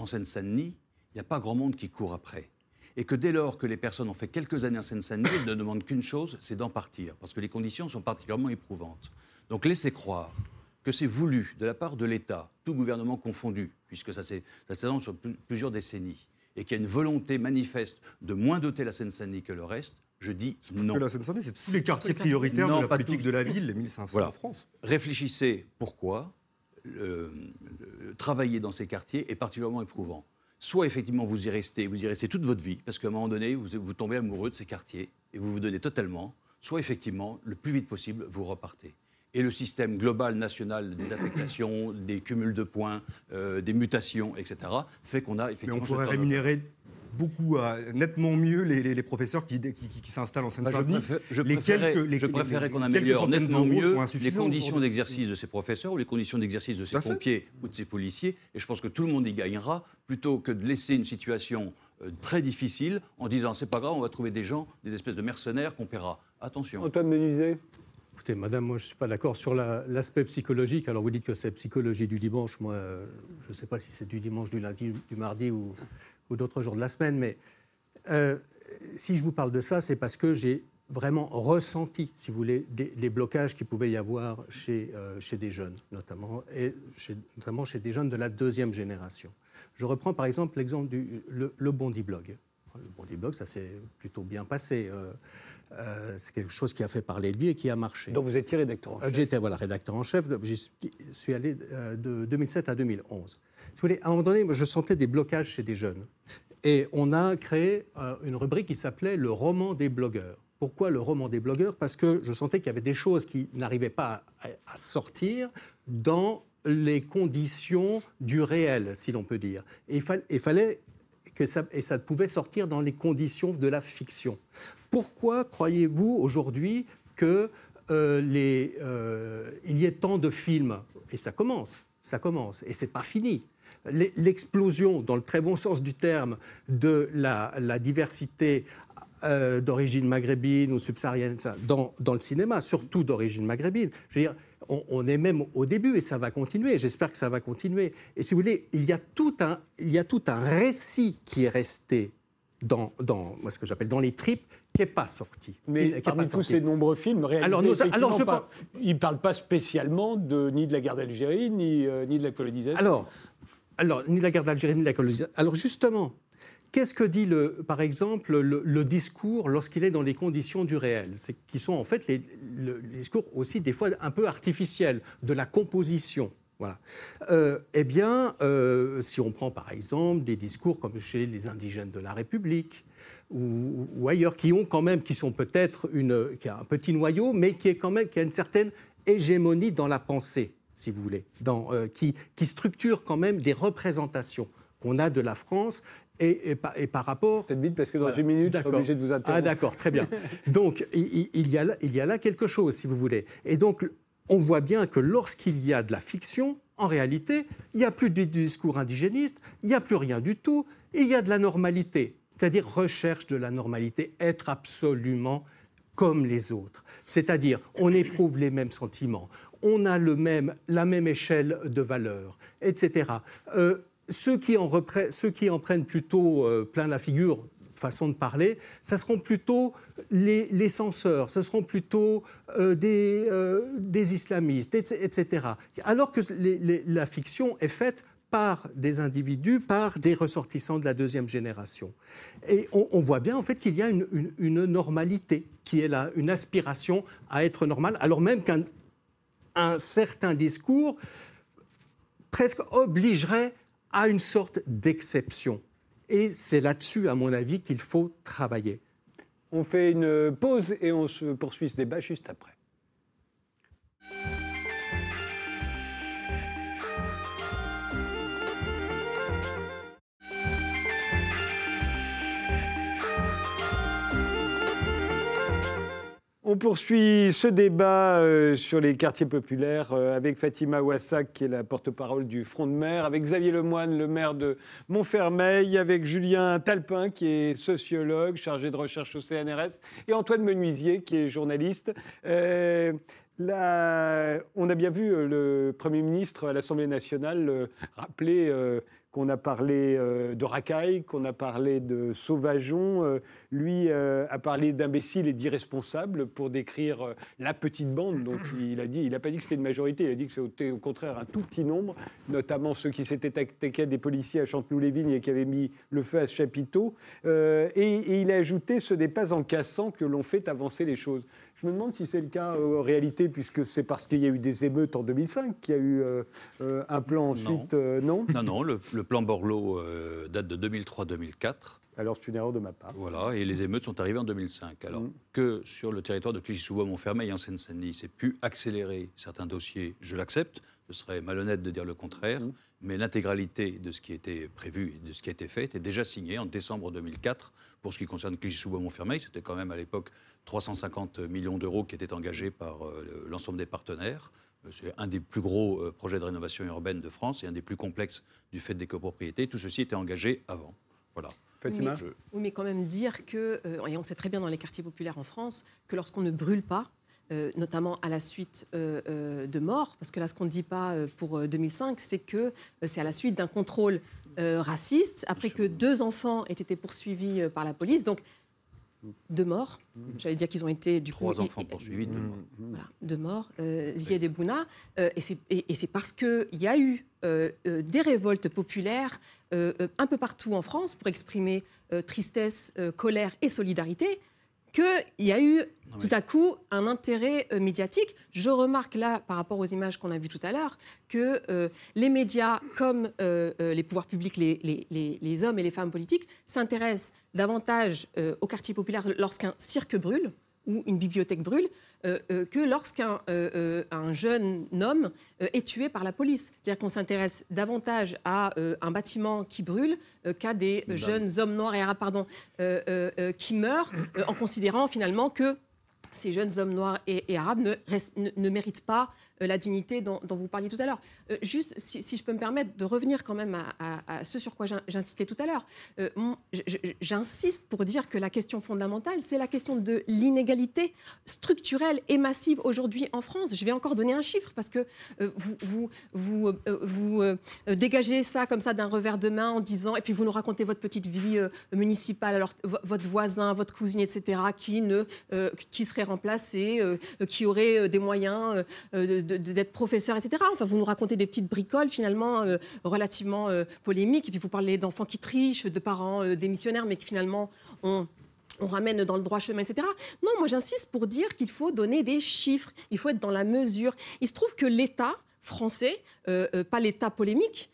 en Seine-Saint-Denis, il n'y a pas grand monde qui court après. Et que dès lors que les personnes ont fait quelques années en Seine-Saint-Denis, elles ne demandent qu'une chose, c'est d'en partir, parce que les conditions sont particulièrement éprouvantes. Donc laissez croire que c'est voulu de la part de l'État, tout gouvernement confondu, puisque ça s'étend sur plusieurs décennies, et qu'il y a une volonté manifeste de moins doter la Seine-Saint-Denis que le reste, je dis non. Que la Seine-Saint-Denis, c'est tous les quartiers prioritaires de la politique de la ville, les 1500 en France. Réfléchissez pourquoi travailler dans ces quartiers est particulièrement éprouvant. Soit effectivement vous y restez toute votre vie, parce qu'à un moment donné, vous tombez amoureux de ces quartiers et vous vous donnez totalement, soit effectivement, le plus vite possible, vous repartez. Et le système global, national, des affectations, des cumuls de points, des mutations, etc., fait qu'on a effectivement... Mais on pourrait rémunérer beaucoup, nettement mieux les professeurs qui s'installent en Seine-Saint-Denis. Je préférerais qu'on améliore nettement mieux les conditions d'exercice de ces professeurs ou les conditions d'exercice de ces pompiers ou de ces policiers. Et je pense que tout le monde y gagnera, plutôt que de laisser une situation très difficile en disant « c'est pas grave, on va trouver des gens, des espèces de mercenaires qu'on paiera ». Attention. Antoine Menusier. Écoutez, madame, moi, je ne suis pas d'accord sur l'aspect psychologique. Alors, vous dites que c'est psychologie du dimanche. Moi, je ne sais pas si c'est du dimanche, du lundi, du mardi ou d'autres jours de la semaine, mais si je vous parle de ça, c'est parce que j'ai vraiment ressenti, si vous voulez, les blocages qu'il pouvait y avoir chez des jeunes, notamment, et notamment chez des jeunes de la deuxième génération. Je reprends par exemple l'exemple du Bondy Blog. Le Bondy Blog, ça s'est plutôt bien passé. C'est quelque chose qui a fait parler de lui et qui a marché. Donc vous étiez rédacteur en chef. J'étais rédacteur en chef. J'y suis allé de 2007 à 2011. Si vous voulez, à un moment donné, je sentais des blocages chez des jeunes. Et on a créé une rubrique qui s'appelait « Le roman des blogueurs ». Pourquoi le roman des blogueurs ? Parce que je sentais qu'il y avait des choses qui n'arrivaient pas à sortir dans les conditions du réel, si l'on peut dire. Et il fallait... Et ça pouvait sortir dans les conditions de la fiction. Pourquoi croyez-vous aujourd'hui qu'il y ait tant de films ? Et ça commence, et c'est pas fini. L'explosion, dans le très bon sens du terme, de la diversité d'origine maghrébine ou subsaharienne, ça, dans le cinéma, surtout d'origine maghrébine, je veux dire... On est même au début et ça va continuer. J'espère que ça va continuer. Et si vous voulez, il y a tout un récit qui est resté dans moi, ce que j'appelle dans les tripes, qui n'est pas sorti. Mais parmi tous ces nombreux films réalisés, ils ne parlent pas spécialement ni de la guerre d'Algérie, ni de la colonisation. Alors, Alors, ni la guerre d'Algérie, ni la colonisation. Alors, justement, qu'est-ce que dit, par exemple, le discours lorsqu'il est dans les conditions du réel ? C'est qui sont, en fait, les discours aussi, des fois, un peu artificiels, de la composition. Voilà. Si on prend, par exemple, des discours comme chez les indigènes de la République, ou ailleurs, qui ont quand même, qui sont peut-être qui a un petit noyau, mais qui est quand même, qui a une certaine hégémonie dans la pensée, si vous voulez, qui structure quand même des représentations qu'on a de la France et par rapport. Peut-être vite parce que dans une minute, je serai obligé de vous interrompre. Ah d'accord, très bien. Donc il y a là quelque chose, si vous voulez. Et donc on voit bien que lorsqu'il y a de la fiction, en réalité, il n'y a plus de discours indigéniste, il n'y a plus rien du tout, il y a de la normalité, c'est-à-dire recherche de la normalité, être absolument comme les autres. C'est-à-dire, on éprouve les mêmes sentiments, on a la même échelle de valeurs, etc. Ceux qui en prennent plutôt plein la figure, façon de parler, ça seront plutôt les censeurs, ce seront plutôt des islamistes, etc. Alors que la fiction est faite par des individus, par des ressortissants de la deuxième génération. Et on voit bien en fait qu'il y a une normalité, qui est une aspiration à être normal, alors même qu'un certain discours presque obligerait à une sorte d'exception. Et c'est là-dessus, à mon avis, qu'il faut travailler. On fait une pause et on se poursuit ce débat juste après. On poursuit ce débat sur les quartiers populaires avec Fatima Ouassak, qui est la porte-parole du Front de Mères, avec Xavier Lemoine, le maire de Montfermeil, avec Julien Talpin, qui est sociologue, chargé de recherche au CNRS, et Antoine Menusier, qui est journaliste. On a bien vu le Premier ministre à l'Assemblée nationale rappeler... qu'on a parlé de racaille, qu'on a parlé de sauvageon. Lui a parlé d'imbécile et d'irresponsable pour décrire la petite bande. Donc il n'a pas dit que c'était une majorité, il a dit que c'était au contraire un tout petit nombre, notamment ceux qui s'étaient attaqués à des policiers à Chanteloup-les-Vignes et qui avaient mis le feu à ce chapiteau. Et il a ajouté « ce n'est pas en cassant que l'on fait avancer les choses ». Je me demande si c'est le cas en réalité, puisque c'est parce qu'il y a eu des émeutes en 2005 qu'il y a eu un plan ensuite, non, le plan Borloo date de 2003-2004. Alors c'est une erreur de ma part. Voilà, et les émeutes sont arrivées en 2005. Alors que sur le territoire de Clichy-sous-Bois, Montfermeil et en Seine-Saint-Denis, c'est pu accélérer certains dossiers, je l'accepte, ce serait malhonnête de dire le contraire, mais l'intégralité de ce qui était prévu et de ce qui a été fait était déjà signée en décembre 2004. Pour ce qui concerne Clichy-sous-Bois, Montfermeil, c'était quand même à l'époque 350 millions d'euros qui étaient engagés par l'ensemble des partenaires. C'est un des plus gros projets de rénovation urbaine de France et un des plus complexes du fait des copropriétés. Tout ceci était engagé avant. Voilà. Fatima ? Oui, mais quand même dire que, et on sait très bien dans les quartiers populaires en France, que lorsqu'on ne brûle pas, notamment à la suite de morts, parce que là, ce qu'on ne dit pas pour 2005, c'est que c'est à la suite d'un contrôle raciste, après que 2 enfants aient été poursuivis par la police, donc 2 morts, j'allais dire qu'ils ont été... 3 enfants poursuivis, 2 morts. Voilà, 2 morts, Zied et Bouna, et c'est parce qu'il y a eu des révoltes populaires un peu partout en France pour exprimer tristesse, colère et solidarité, qu'il y a eu tout à coup un intérêt médiatique. Je remarque là, par rapport aux images qu'on a vues tout à l'heure, que les médias, comme les pouvoirs publics, les hommes et les femmes politiques, s'intéressent davantage aux quartiers populaires lorsqu'un cirque brûle ou une bibliothèque brûle que lorsqu'un un jeune homme est tué par la police. C'est-à-dire qu'on s'intéresse davantage à un bâtiment qui brûle qu'à des jeunes hommes noirs et arabes qui meurent en considérant finalement que ces jeunes hommes noirs et arabes ne méritent pas la dignité dont vous parliez tout à l'heure. Juste, si je peux me permettre de revenir quand même à ce sur quoi j'insistais tout à l'heure. J'insiste pour dire que la question fondamentale, c'est la question de l'inégalité structurelle et massive aujourd'hui en France. Je vais encore donner un chiffre parce que vous dégagez ça comme ça d'un revers de main en disant, et puis vous nous racontez votre petite vie municipale, alors votre voisin, votre cousine, etc., qui serait universitaires en place et qui auraient des moyens d'être professeurs, etc. Enfin, vous nous racontez des petites bricoles, finalement, relativement polémiques. Et puis, vous parlez d'enfants qui trichent, de parents démissionnaires, mais qui, finalement, on ramène dans le droit chemin, etc. Non, moi, j'insiste pour dire qu'il faut donner des chiffres. Il faut être dans la mesure. Il se trouve que l'État français, pas l'État polémique,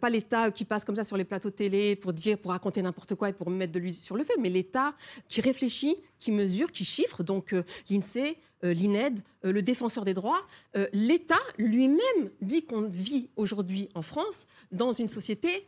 pas l'État qui passe comme ça sur les plateaux télé pour raconter n'importe quoi et pour mettre de l'huile sur le feu, mais l'État qui réfléchit, qui mesure, qui chiffre, donc l'INSEE, l'INED, le défenseur des droits. L'État lui-même dit qu'on vit aujourd'hui en France dans une société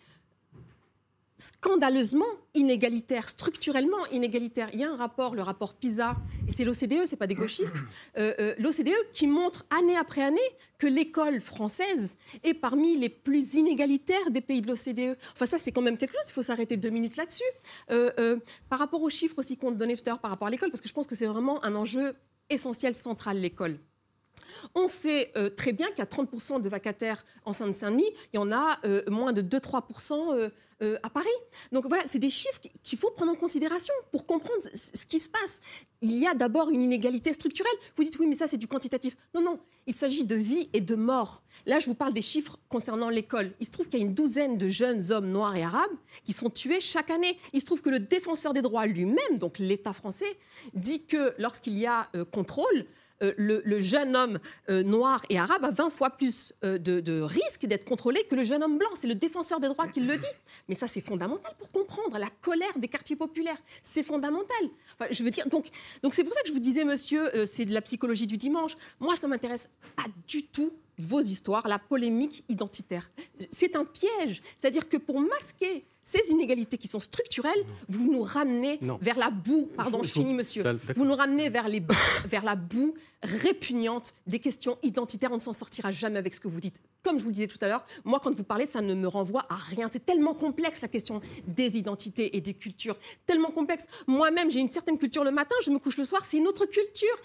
scandaleusement inégalitaire, structurellement inégalitaire. Il y a un rapport, le rapport PISA, et c'est l'OCDE, c'est pas des gauchistes, l'OCDE qui montre année après année que l'école française est parmi les plus inégalitaires des pays de l'OCDE. Enfin ça, c'est quand même quelque chose, il faut s'arrêter 2 minutes là-dessus. Par rapport aux chiffres aussi qu'on donnait tout à l'heure par rapport à l'école, parce que je pense que c'est vraiment un enjeu essentiel, central, l'école. On sait très bien qu'il y a 30% de vacataires en Seine-Saint-Denis, il y en a moins de 2-3% à Paris. Donc voilà, c'est des chiffres qu'il faut prendre en considération pour comprendre ce qui se passe. Il y a d'abord une inégalité structurelle. Vous dites oui, mais ça c'est du quantitatif. Non, non, il s'agit de vie et de mort. Là, je vous parle des chiffres concernant l'école. Il se trouve qu'il y a une douzaine de jeunes hommes noirs et arabes qui sont tués chaque année. Il se trouve que le défenseur des droits lui-même, donc l'État français, dit que lorsqu'il y a contrôle, le jeune homme noir et arabe a 20 fois plus de risque d'être contrôlé que le jeune homme blanc. C'est le défenseur des droits qui le dit. Mais ça, c'est fondamental pour comprendre la colère des quartiers populaires. C'est fondamental. Enfin, je veux dire, donc c'est pour ça que je vous disais, monsieur, c'est de la psychologie du dimanche. Moi, ça ne m'intéresse pas du tout, vos histoires, la polémique identitaire. C'est un piège. C'est-à-dire que pour masquer ces inégalités qui sont structurelles, vous nous ramenez vers la boue, pardon, je finis, monsieur, vous nous ramenez vers la boue répugnante des questions identitaires. On ne s'en sortira jamais avec ce que vous dites. Comme je vous le disais tout à l'heure, moi, quand vous parlez, ça ne me renvoie à rien. C'est tellement complexe, la question des identités et des cultures. Tellement complexe. Moi-même, j'ai une certaine culture le matin, je me couche le soir, c'est une autre culture.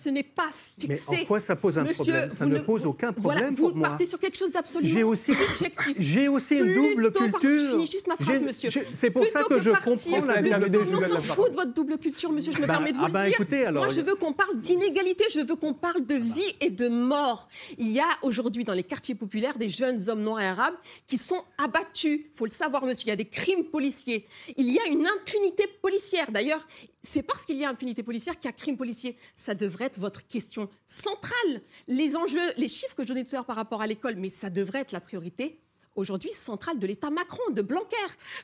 Ce n'est pas fixé. Mais en quoi ça pose un problème ? Ça ne pose aucun problème, voilà, pour moi. Vous partez sur quelque chose d'absolument subjectif. J'ai aussi une double culture. Je finis juste ma phrase, monsieur. C'est pour ça que je comprends la double culture. On s'en fout de votre double culture, monsieur, je me permets de vous le dire. Écoutez, alors, moi, je veux qu'on parle d'inégalité, je veux qu'on parle de vie et de mort. Il y a aujourd'hui, dans les quartiers populaires, des jeunes hommes noirs et arabes qui sont abattus. Il faut le savoir, monsieur, il y a des crimes policiers. Il y a une impunité policière. D'ailleurs, c'est parce qu'il y a impunité policière qu'il y a crime policier. Ça devrait être votre question centrale. Les enjeux, les chiffres que je donnais tout à l'heure par rapport à l'école, mais ça devrait être la priorité aujourd'hui centrale de l'État Macron, de Blanquer.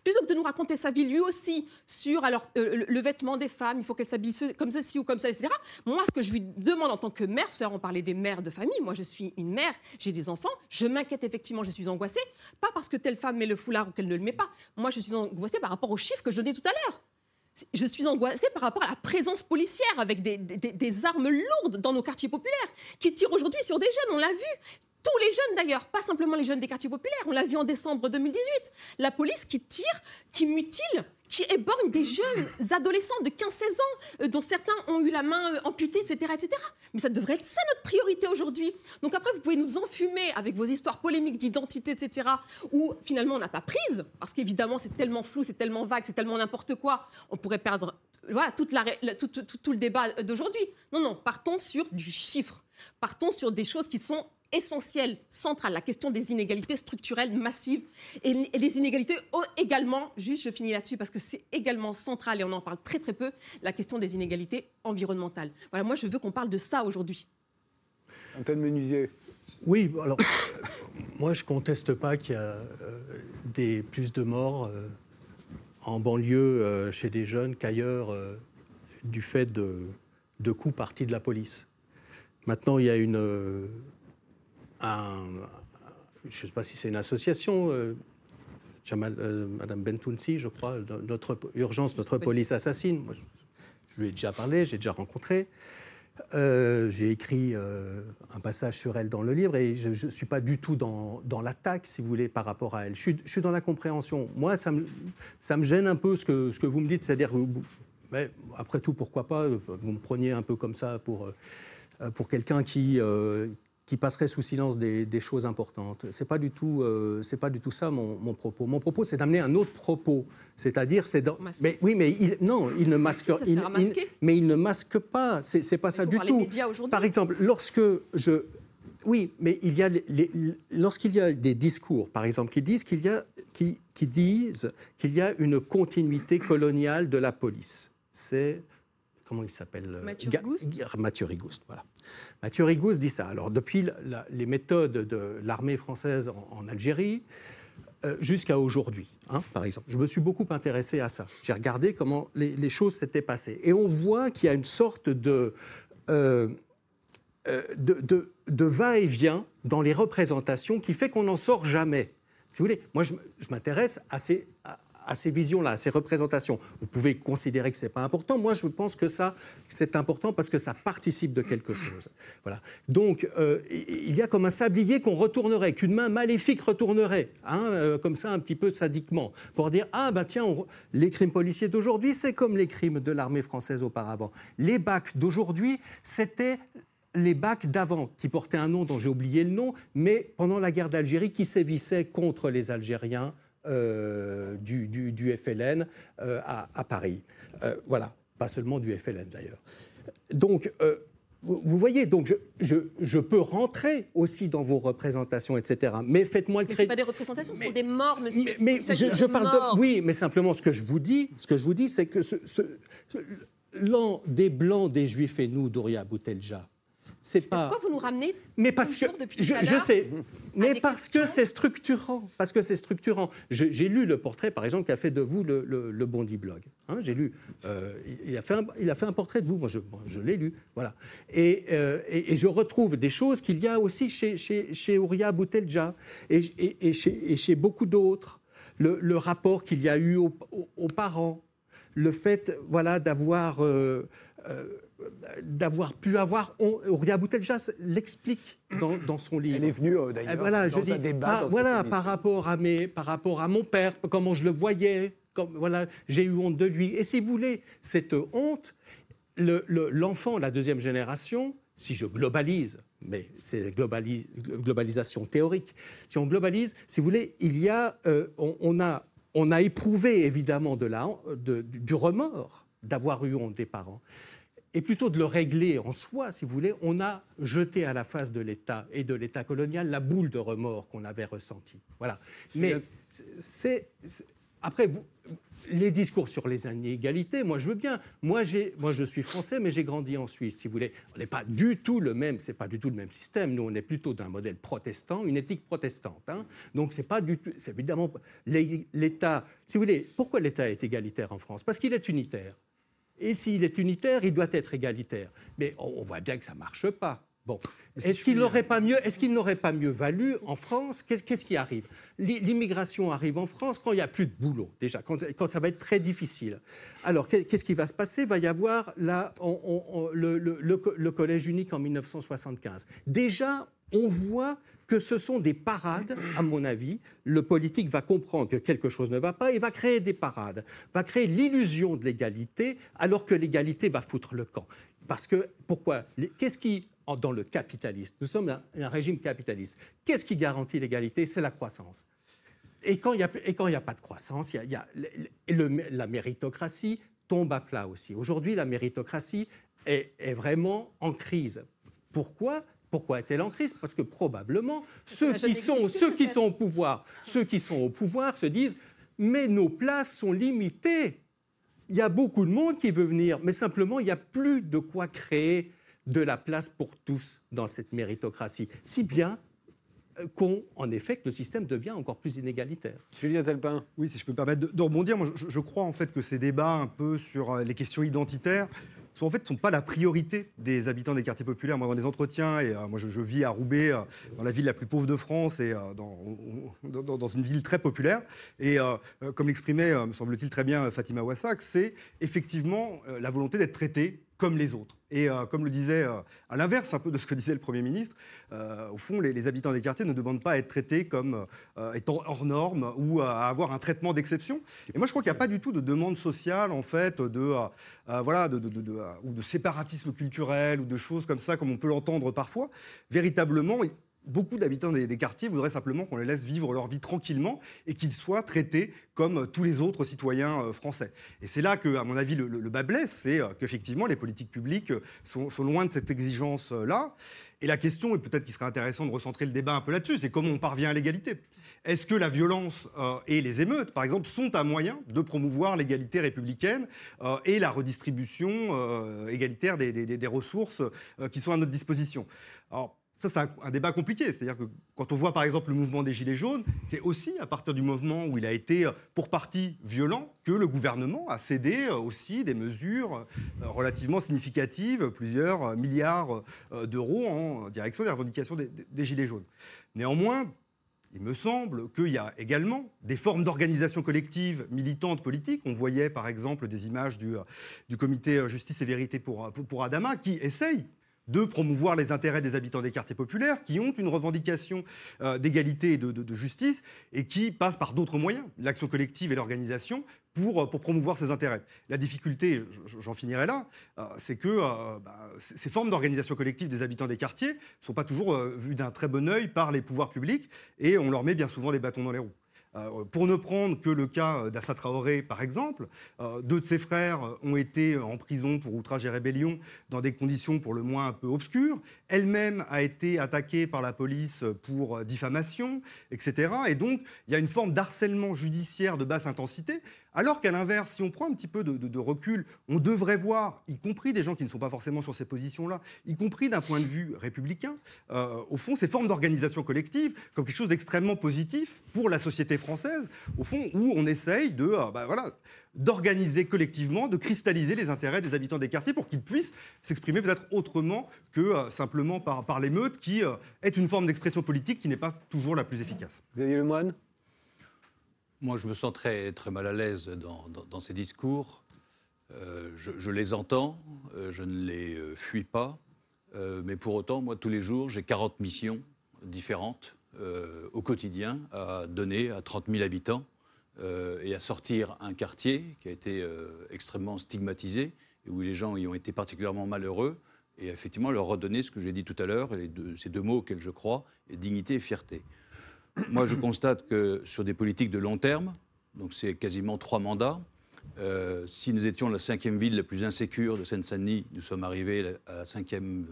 Plutôt que de nous raconter sa vie lui aussi sur le vêtement des femmes, il faut qu'elles s'habillent comme ceci ou comme ça, etc. Moi, ce que je lui demande en tant que mère, c'est-à-dire on parlait des mères de famille, moi je suis une mère, j'ai des enfants, je m'inquiète effectivement, je suis angoissée, pas parce que telle femme met le foulard ou qu'elle ne le met pas. Moi, je suis angoissée par rapport aux chiffres que je donnais tout à l'heure. Je suis angoissée par rapport à la présence policière avec des armes lourdes dans nos quartiers populaires qui tirent aujourd'hui sur des jeunes, on l'a vu. Tous les jeunes d'ailleurs, pas simplement les jeunes des quartiers populaires. On l'a vu en décembre 2018. La police qui tire, qui mutile, qui éborgne des jeunes adolescents de 15-16 ans, dont certains ont eu la main amputée, etc., etc. Mais ça devrait être ça notre priorité aujourd'hui. Donc après, vous pouvez nous enfumer avec vos histoires polémiques d'identité, etc., où finalement on n'a pas prise, parce qu'évidemment c'est tellement flou, c'est tellement vague, c'est tellement n'importe quoi, on pourrait perdre voilà, tout le débat d'aujourd'hui. Non, non, partons sur du chiffre. Partons sur des choses qui sont essentielle, centrale, la question des inégalités structurelles massives et les inégalités également, juste je finis là-dessus parce que c'est également central et on en parle très très peu, la question des inégalités environnementales. Voilà, moi je veux qu'on parle de ça aujourd'hui. Antoine Menusier. Oui, alors moi je ne conteste pas qu'il y a plus de morts en banlieue chez les jeunes qu'ailleurs du fait de coups partis de la police. Maintenant il y a une... je ne sais pas si c'est une association, Madame Bentounsi, je crois, notre urgence, notre police assassine. Moi, je lui ai déjà parlé, j'ai déjà rencontré. J'ai écrit un passage sur elle dans le livre et je ne suis pas du tout dans l'attaque, si vous voulez, par rapport à elle. Je suis dans la compréhension. Moi, ça me gêne un peu ce que vous me dites, c'est-à-dire, mais après tout, pourquoi pas, vous me preniez un peu comme ça pour quelqu'un qui qui passerait sous silence des choses importantes. Ce n'est pas, pas du tout ça mon propos. Mon propos, c'est d'amener un autre propos, c'est-à-dire... Mais il ne masque pas, c'est pas ça du tout. Par exemple, lorsqu'il y a des discours, par exemple, qui disent qu'il y a une continuité coloniale de la police, c'est... Comment il s'appelle ? Mathieu Rigouste, voilà. Mathieu Rigouste dit ça. Alors, depuis les méthodes de l'armée française en Algérie jusqu'à aujourd'hui, par exemple. Je me suis beaucoup intéressé à ça. J'ai regardé comment les choses s'étaient passées. Et on voit qu'il y a une sorte de va-et-vient dans les représentations qui fait qu'on n'en sort jamais. Si vous voulez, moi, je m'intéresse à ces visions-là, à ces représentations. Vous pouvez considérer que ce n'est pas important. Moi, je pense que ça, c'est important parce que ça participe de quelque chose. Voilà. Donc, il y a comme un sablier qu'on retournerait, qu'une main maléfique retournerait, comme ça, un petit peu sadiquement, pour dire, les crimes policiers d'aujourd'hui, c'est comme les crimes de l'armée française auparavant. Les bacs d'aujourd'hui, c'était... les bacs d'avant, qui portaient un nom dont j'ai oublié le nom, mais pendant la guerre d'Algérie, qui sévissait contre les Algériens du FLN à Paris. Voilà, pas seulement du FLN d'ailleurs. Donc, vous voyez, donc je peux rentrer aussi dans vos représentations, etc. Mais faites-moi le crédit. Mais ce ne sont pas des représentations, ce sont des morts, monsieur. Mais simplement ce que je vous dis, c'est que l'an des Blancs, des Juifs et nous, d'Houria Bouteldja, c'est pas... Pourquoi vous nous ramenez toujours depuis tout à l'heure ? Je sais, mais parce que c'est structurant. Parce que c'est structurant. J'ai lu le portrait, par exemple, qu'a fait de vous le Bondy Blog. J'ai lu. Il a fait un portrait de vous. Moi, je l'ai lu. Voilà. Et je retrouve des choses qu'il y a aussi chez Houria Bouteldja et chez beaucoup d'autres. Le rapport qu'il y a eu aux parents, le fait, voilà, d'avoir pu avoir... Houria Bouteldja l'explique dans son livre. Elle est venue, d'ailleurs, dans un débat. Par rapport à mon père, comment je le voyais, j'ai eu honte de lui. Et si vous voulez, cette honte, l'enfant, la deuxième génération, si je globalise, mais c'est globalisation théorique, si on globalise, si vous voulez, il y a... on a éprouvé, évidemment, du remords d'avoir eu honte des parents. Et plutôt de le régler en soi, si vous voulez, on a jeté à la face de l'État et de l'État colonial la boule de remords qu'on avait ressentie. Voilà. Mais après, les discours sur les inégalités, moi, je veux bien. Moi, je suis français, mais j'ai grandi en Suisse, si vous voulez. On n'est pas du tout le même, c'est pas du tout le même système. Nous, on est plutôt d'un modèle protestant, une éthique protestante. Donc, c'est pas du tout... C'est évidemment... L'État... Si vous voulez, pourquoi l'État est égalitaire en France ? Parce qu'il est unitaire. Et s'il est unitaire, il doit être égalitaire. Mais on voit bien que ça ne marche pas. Bon. Est-ce qu'il n'aurait pas mieux valu en France ? Qu'est-ce qui arrive ? L'immigration arrive en France quand il n'y a plus de boulot, déjà, quand ça va être très difficile. Alors, qu'est-ce qui va se passer ? Il va y avoir le collège unique en 1975. Déjà, on voit que ce sont des parades, à mon avis. Le politique va comprendre que quelque chose ne va pas et va créer des parades, va créer l'illusion de l'égalité, alors que l'égalité va foutre le camp. Parce que, pourquoi ? Qu'est-ce qui... Dans le capitalisme. Nous sommes un régime capitaliste. Qu'est-ce qui garantit l'égalité ? C'est la croissance. Et quand il n'y a pas de croissance, la méritocratie tombe à plat aussi. Aujourd'hui, la méritocratie est vraiment en crise. Pourquoi est-elle en crise ? Parce que probablement, ceux qui sont au pouvoir se disent « mais nos places sont limitées ». Il y a beaucoup de monde qui veut venir, mais simplement, il n'y a plus de quoi créer de la place pour tous dans cette méritocratie, si bien qu'en effet, le système devient encore plus inégalitaire. Julien Talpin. Oui, si je peux me permettre de rebondir, moi, je crois en fait que ces débats un peu sur les questions identitaires ne sont pas la priorité des habitants des quartiers populaires. Moi, dans les entretiens, et moi je vis à Roubaix, dans la ville la plus pauvre de France, et dans une ville très populaire. Et comme l'exprimait, me semble-t-il très bien, Fatima Ouassak, c'est effectivement la volonté d'être traité comme les autres. Et comme le disait, à l'inverse un peu de ce que disait le Premier ministre, au fond, les habitants des quartiers ne demandent pas à être traités comme étant hors normes ou à avoir un traitement d'exception. Et moi, je crois qu'il n'y a pas du tout de demande sociale, en fait, ou de séparatisme culturel, ou de choses comme ça, comme on peut l'entendre parfois. Véritablement, beaucoup d'habitants des quartiers voudraient simplement qu'on les laisse vivre leur vie tranquillement et qu'ils soient traités comme tous les autres citoyens français. Et c'est là que, à mon avis, le bât blesse, c'est qu'effectivement, les politiques publiques sont loin de cette exigence-là. Et la question, et peut-être qu'il serait intéressant de recentrer le débat un peu là-dessus, c'est comment on parvient à l'égalité. Est-ce que la violence et les émeutes, par exemple, sont un moyen de promouvoir l'égalité républicaine et la redistribution égalitaire des ressources qui sont à notre disposition ? Alors, ça, c'est un débat compliqué. C'est-à-dire que quand on voit, par exemple, le mouvement des Gilets jaunes, c'est aussi à partir du moment où il a été, pour partie, violent, que le gouvernement a cédé aussi des mesures relativement significatives, plusieurs milliards d'euros en direction des revendications des Gilets jaunes. Néanmoins, il me semble qu'il y a également des formes d'organisation collective militante politique. On voyait, par exemple, des images du comité Justice et Vérité pour Adama qui essaye de promouvoir les intérêts des habitants des quartiers populaires qui ont une revendication d'égalité et de justice et qui passent par d'autres moyens, l'action collective et l'organisation, pour promouvoir ces intérêts. La difficulté, j'en finirai là, c'est que ces formes d'organisation collective des habitants des quartiers ne sont pas toujours vues d'un très bon œil par les pouvoirs publics et on leur met bien souvent des bâtons dans les roues. Pour ne prendre que le cas d'Assa Traoré, par exemple, deux de ses frères ont été en prison pour outrage et rébellion dans des conditions pour le moins un peu obscures. Elle-même a été attaquée par la police pour diffamation, etc. Et donc, il y a une forme d'harcèlement judiciaire de basse intensité. Alors qu'à l'inverse, si on prend un petit peu de recul, on devrait voir, y compris des gens qui ne sont pas forcément sur ces positions-là, y compris d'un point de vue républicain, au fond, ces formes d'organisation collective comme quelque chose d'extrêmement positif pour la société française, au fond, où on essaye d'organiser collectivement, de cristalliser les intérêts des habitants des quartiers pour qu'ils puissent s'exprimer peut-être autrement que simplement par l'émeute, qui est une forme d'expression politique qui n'est pas toujours la plus efficace. Xavier Lemoine ? Moi, je me sens très, très mal à l'aise dans ces discours. Je les entends, je ne les fuis pas. Mais pour autant, moi, tous les jours, j'ai 40 missions différentes au quotidien à donner à 30 000 habitants et à sortir un quartier qui a été extrêmement stigmatisé et où les gens y ont été particulièrement malheureux et effectivement leur redonner ce que j'ai dit tout à l'heure, ces deux mots auxquels je crois, dignité et fierté. Moi, je constate que sur des politiques de long terme, donc c'est quasiment 3 mandats, si nous étions la 5e ville la plus insécure de Seine-Saint-Denis, nous sommes arrivés à la 5e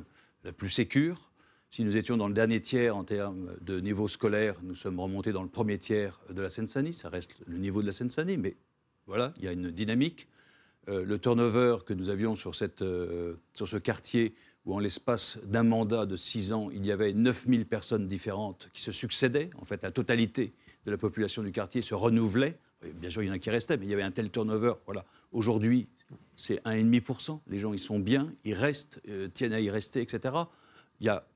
la plus sécure. Si nous étions dans le dernier tiers en termes de niveau scolaire, nous sommes remontés dans le premier tiers de la Seine-Saint-Denis. Ça reste le niveau de la Seine-Saint-Denis, mais voilà, il y a une dynamique. Le turnover que nous avions sur ce quartier, où en l'espace d'un mandat de 6 ans, il y avait 9000 personnes différentes qui se succédaient. En fait, la totalité de la population du quartier se renouvelait. Bien sûr, il y en a qui restaient, mais il y avait un tel turnover. Voilà. Aujourd'hui, c'est 1,5%. Les gens, ils sont bien, ils restent, tiennent à y rester, etc. Il y a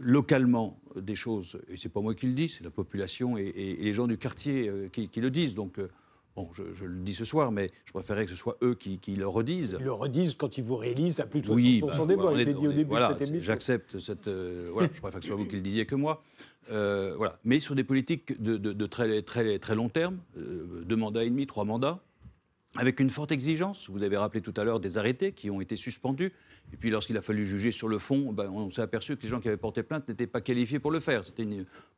localement des choses, et c'est pas moi qui le dis, c'est la population et les gens du quartier qui le disent. Donc, bon, je le dis ce soir, mais je préférerais que ce soit eux qui le redisent. Ils le redisent quand ils vous réalisent à plus de 60% des voix. Je l'ai dit au début de cette émission. J'accepte cette... voilà, je préfère que ce soit vous qui le disiez que moi. Voilà. Mais sur des politiques de très, très, très long terme, 2 mandats et demi, 3 mandats, avec une forte exigence. Vous avez rappelé tout à l'heure des arrêtés qui ont été suspendus. Et puis lorsqu'il a fallu juger sur le fond, on s'est aperçu que les gens qui avaient porté plainte n'étaient pas qualifiés pour le faire. C'était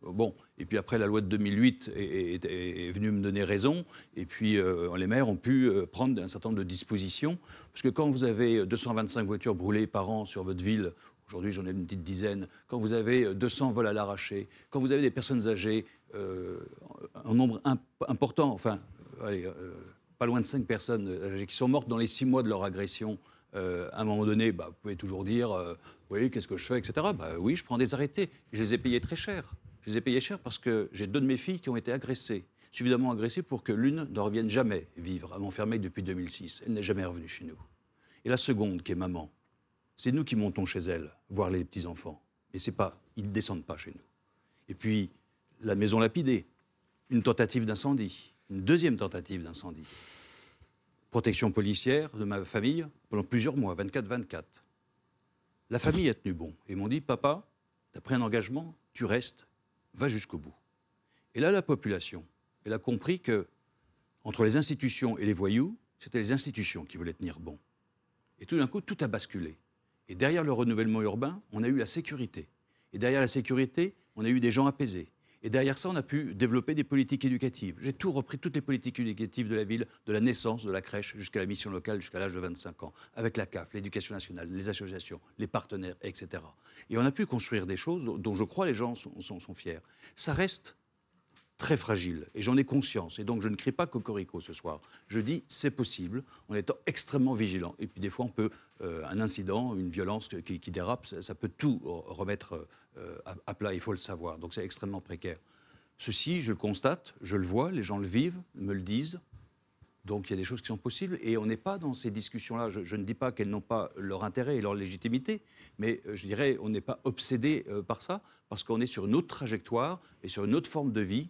bon. Et puis après, la loi de 2008 est venue me donner raison. Et puis les maires ont pu prendre un certain nombre de dispositions. Parce que quand vous avez 225 voitures brûlées par an sur votre ville, aujourd'hui j'en ai une petite dizaine, quand vous avez 200 vols à l'arraché, quand vous avez des personnes âgées, un nombre important, enfin, pas loin de 5 personnes âgées qui sont mortes dans les 6 mois de leur agression, à un moment donné, vous pouvez toujours dire « oui, qu'est-ce que je fais ?» etc. Oui, je prends des arrêtés. Je les ai payés très cher. Je les ai payés cher parce que j'ai 2 de mes filles qui ont été agressées, suffisamment agressées pour que l'une ne revienne jamais vivre à Montfermeil depuis 2006. Elle n'est jamais revenue chez nous. Et la seconde, qui est maman, c'est nous qui montons chez elle, voir les petits-enfants. Mais c'est pas, ils ne descendent pas chez nous. Et puis, la maison lapidée, une tentative d'incendie, une deuxième tentative d'incendie. protection policière de ma famille pendant plusieurs mois, 24-24. La famille a tenu bon. Ils m'ont dit, papa, t'as pris un engagement, tu restes, va jusqu'au bout. Et là, la population, elle a compris que, entre les institutions et les voyous, c'était les institutions qui voulaient tenir bon. Et tout d'un coup, tout a basculé. Et derrière le renouvellement urbain, on a eu la sécurité. Et derrière la sécurité, on a eu des gens apaisés. Et derrière ça, on a pu développer des politiques éducatives. J'ai tout repris, toutes les politiques éducatives de la ville, de la naissance, de la crèche, jusqu'à la mission locale, jusqu'à l'âge de 25 ans, avec la CAF, l'éducation nationale, les associations, les partenaires, etc. Et on a pu construire des choses dont je crois les gens sont fiers. Ça reste très fragile, et j'en ai conscience. Et donc, je ne crie pas cocorico ce soir. Je dis, c'est possible, en étant extrêmement vigilant. Et puis, des fois, on peut, un incident, une violence qui dérape, ça peut tout remettre à plat, il faut le savoir. Donc, c'est extrêmement précaire. Ceci, je le constate, je le vois, les gens le vivent, me le disent. Donc, il y a des choses qui sont possibles. Et on n'est pas dans ces discussions-là. Je ne dis pas qu'elles n'ont pas leur intérêt et leur légitimité, mais je dirais, on n'est pas obsédé par ça, parce qu'on est sur une autre trajectoire et sur une autre forme de vie,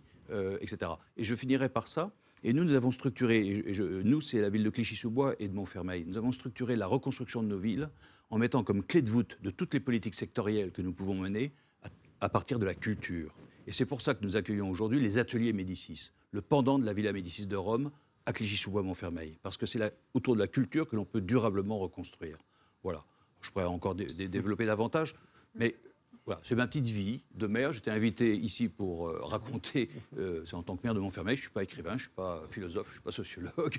etc. Et je finirai par ça. Et nous avons structuré, nous c'est la ville de Clichy-sous-Bois et de Montfermeil, nous avons structuré la reconstruction de nos villes en mettant comme clé de voûte de toutes les politiques sectorielles que nous pouvons mener à partir de la culture. Et c'est pour ça que nous accueillons aujourd'hui les ateliers Médicis, le pendant de la Villa Médicis de Rome à Clichy-sous-Bois et Montfermeil, parce que c'est autour de la culture que l'on peut durablement reconstruire. Voilà, je pourrais encore développer davantage, mais... Voilà, c'est ma petite vie de maire. J'étais invité ici pour raconter, c'est en tant que maire de Montfermeil, je ne suis pas écrivain, je ne suis pas philosophe, je ne suis pas sociologue.